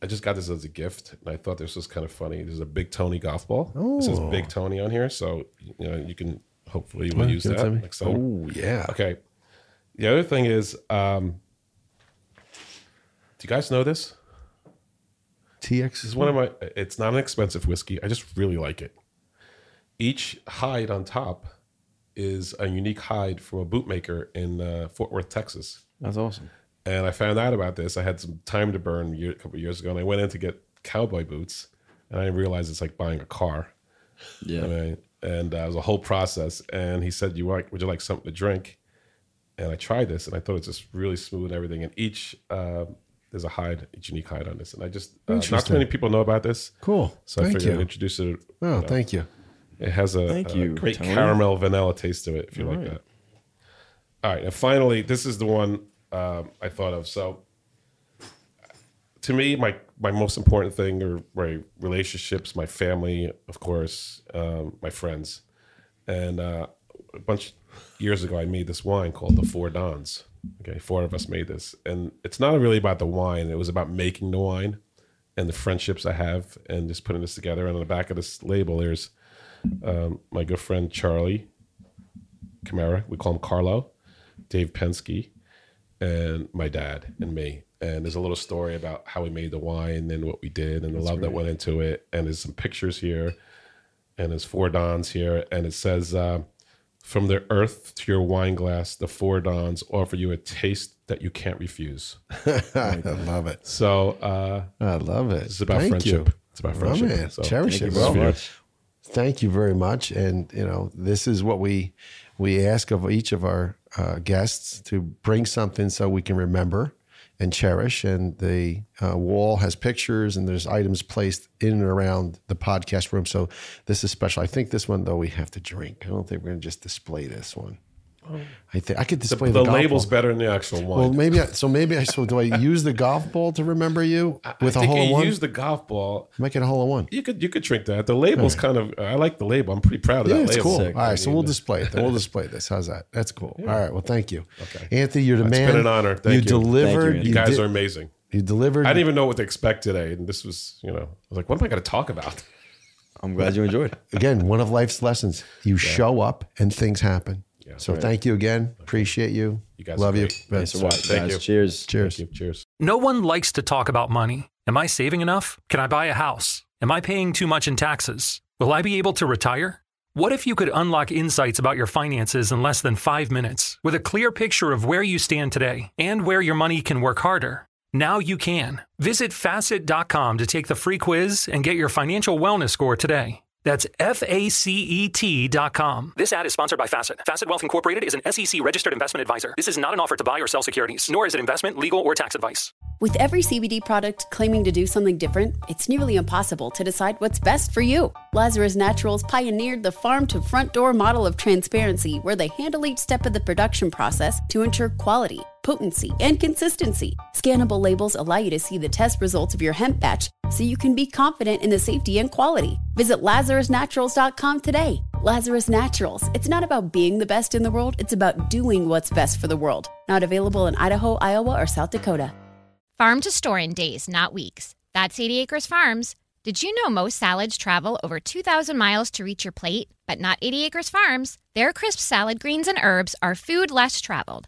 I just got this as a gift, and I thought this was kind of funny. There's a Big Tony golf ball. Oh. It says Big Tony on here, so you know you can hopefully we'll use that next time. Oh yeah. Okay. The other thing is Do you guys know this? TX is one of my, it's not an expensive whiskey. I just really like it. Each hide on top is a unique hide from a bootmaker in Fort Worth, Texas. That's awesome. And I found out about this. I had some time to burn a couple of years ago, and I went in to get cowboy boots, and I realized it's like buying a car. Yeah. And it was a whole process. And he said, would you like something to drink? And I tried this, and I thought it's just really smooth and everything. And each, there's a hide, a unique hide on this. And I just, not too many people know about this. Cool. So I figured I'd introduce it. Oh, thank you. It has a great caramel vanilla taste to it, if you like that. All right. And finally, this is the one I thought of. So to me, my most important thing are my relationships, my family, of course, my friends. And a bunch of years ago, I made this wine called the Four Dons. Okay, four of us made this. And it's not really about the wine. It was about making the wine and the friendships I have and just putting this together. And on the back of this label, there's my good friend Charlie Camara, we call him Carlo, Dave Pensky, and my dad and me. And there's a little story about how we made the wine and what we did and the love that went into it. And there's some pictures here, and there's Four Dons here, and it says, from the earth to your wine glass, the Four Dons offer you a taste that you can't refuse. I love it. So I love it. It's about friendship. It's about friendship. Love it. So, cherish it. Thank you very much. And, you know, this is what we ask of each of our guests, to bring something so we can remember and cherish. And the wall has pictures, and there's items placed in and around the podcast room. So this is special. I think this one, though, we have to drink. I don't think we're going to just display this one. I think I could display the label's better than the actual wine. Well, maybe so do I use the golf ball to remember you with a hole in one? You use the golf ball. Make it a hole in one. You could drink that. The label's kind of, I like the label. I'm pretty proud of that label. It's cool. All right, so we'll display it. We'll display this. How's that? That's cool. Yeah. All right, well, thank you. Okay. Anthony, you're the man. It's been an honor. Thank you. Delivered. You guys are amazing. You delivered. I didn't even know what to expect today, and this was, you know, I was like, what am I going to talk about? I'm glad you enjoyed. Again, one of life's lessons. You show up and things happen. Yeah, so thank you again. Appreciate you. You guys love you. Thanks for watching. Thank you. Cheers. Cheers. Thank you. Cheers. No one likes to talk about money. Am I saving enough? Can I buy a house? Am I paying too much in taxes? Will I be able to retire? What if you could unlock insights about your finances in less than 5 minutes with a clear picture of where you stand today and where your money can work harder? Now you can. Visit Facet.com to take the free quiz and get your financial wellness score today. That's F-A-C-E-T.com. This ad is sponsored by Facet. Facet Wealth Incorporated is an SEC-registered investment advisor. This is not an offer to buy or sell securities, nor is it investment, legal, or tax advice. With every CBD product claiming to do something different, it's nearly impossible to decide what's best for you. Lazarus Naturals pioneered the farm-to-front-door model of transparency, where they handle each step of the production process to ensure quality, potency, and consistency. Scannable labels allow you to see the test results of your hemp batch, so you can be confident in the safety and quality. Visit LazarusNaturals.com today. Lazarus Naturals. It's not about being the best in the world. It's about doing what's best for the world. Not available in Idaho, Iowa, or South Dakota. Farm to store in days, not weeks. That's 80 Acres Farms. Did you know most salads travel over 2,000 miles to reach your plate? But not 80 Acres Farms. Their crisp salad greens and herbs are food less traveled.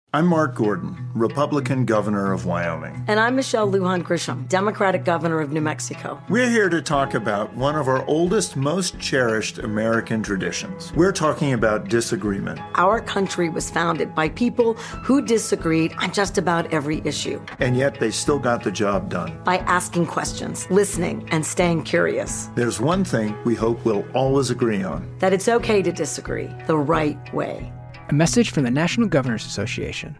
I'm Mark Gordon, Republican governor of Wyoming. And I'm Michelle Lujan Grisham, Democratic governor of New Mexico. We're here to talk about one of our oldest, most cherished American traditions. We're talking about disagreement. Our country was founded by people who disagreed on just about every issue. And yet they still got the job done. By asking questions, listening, and staying curious. There's one thing we hope we'll always agree on. That it's okay to disagree the right way. A message from the National Governors Association.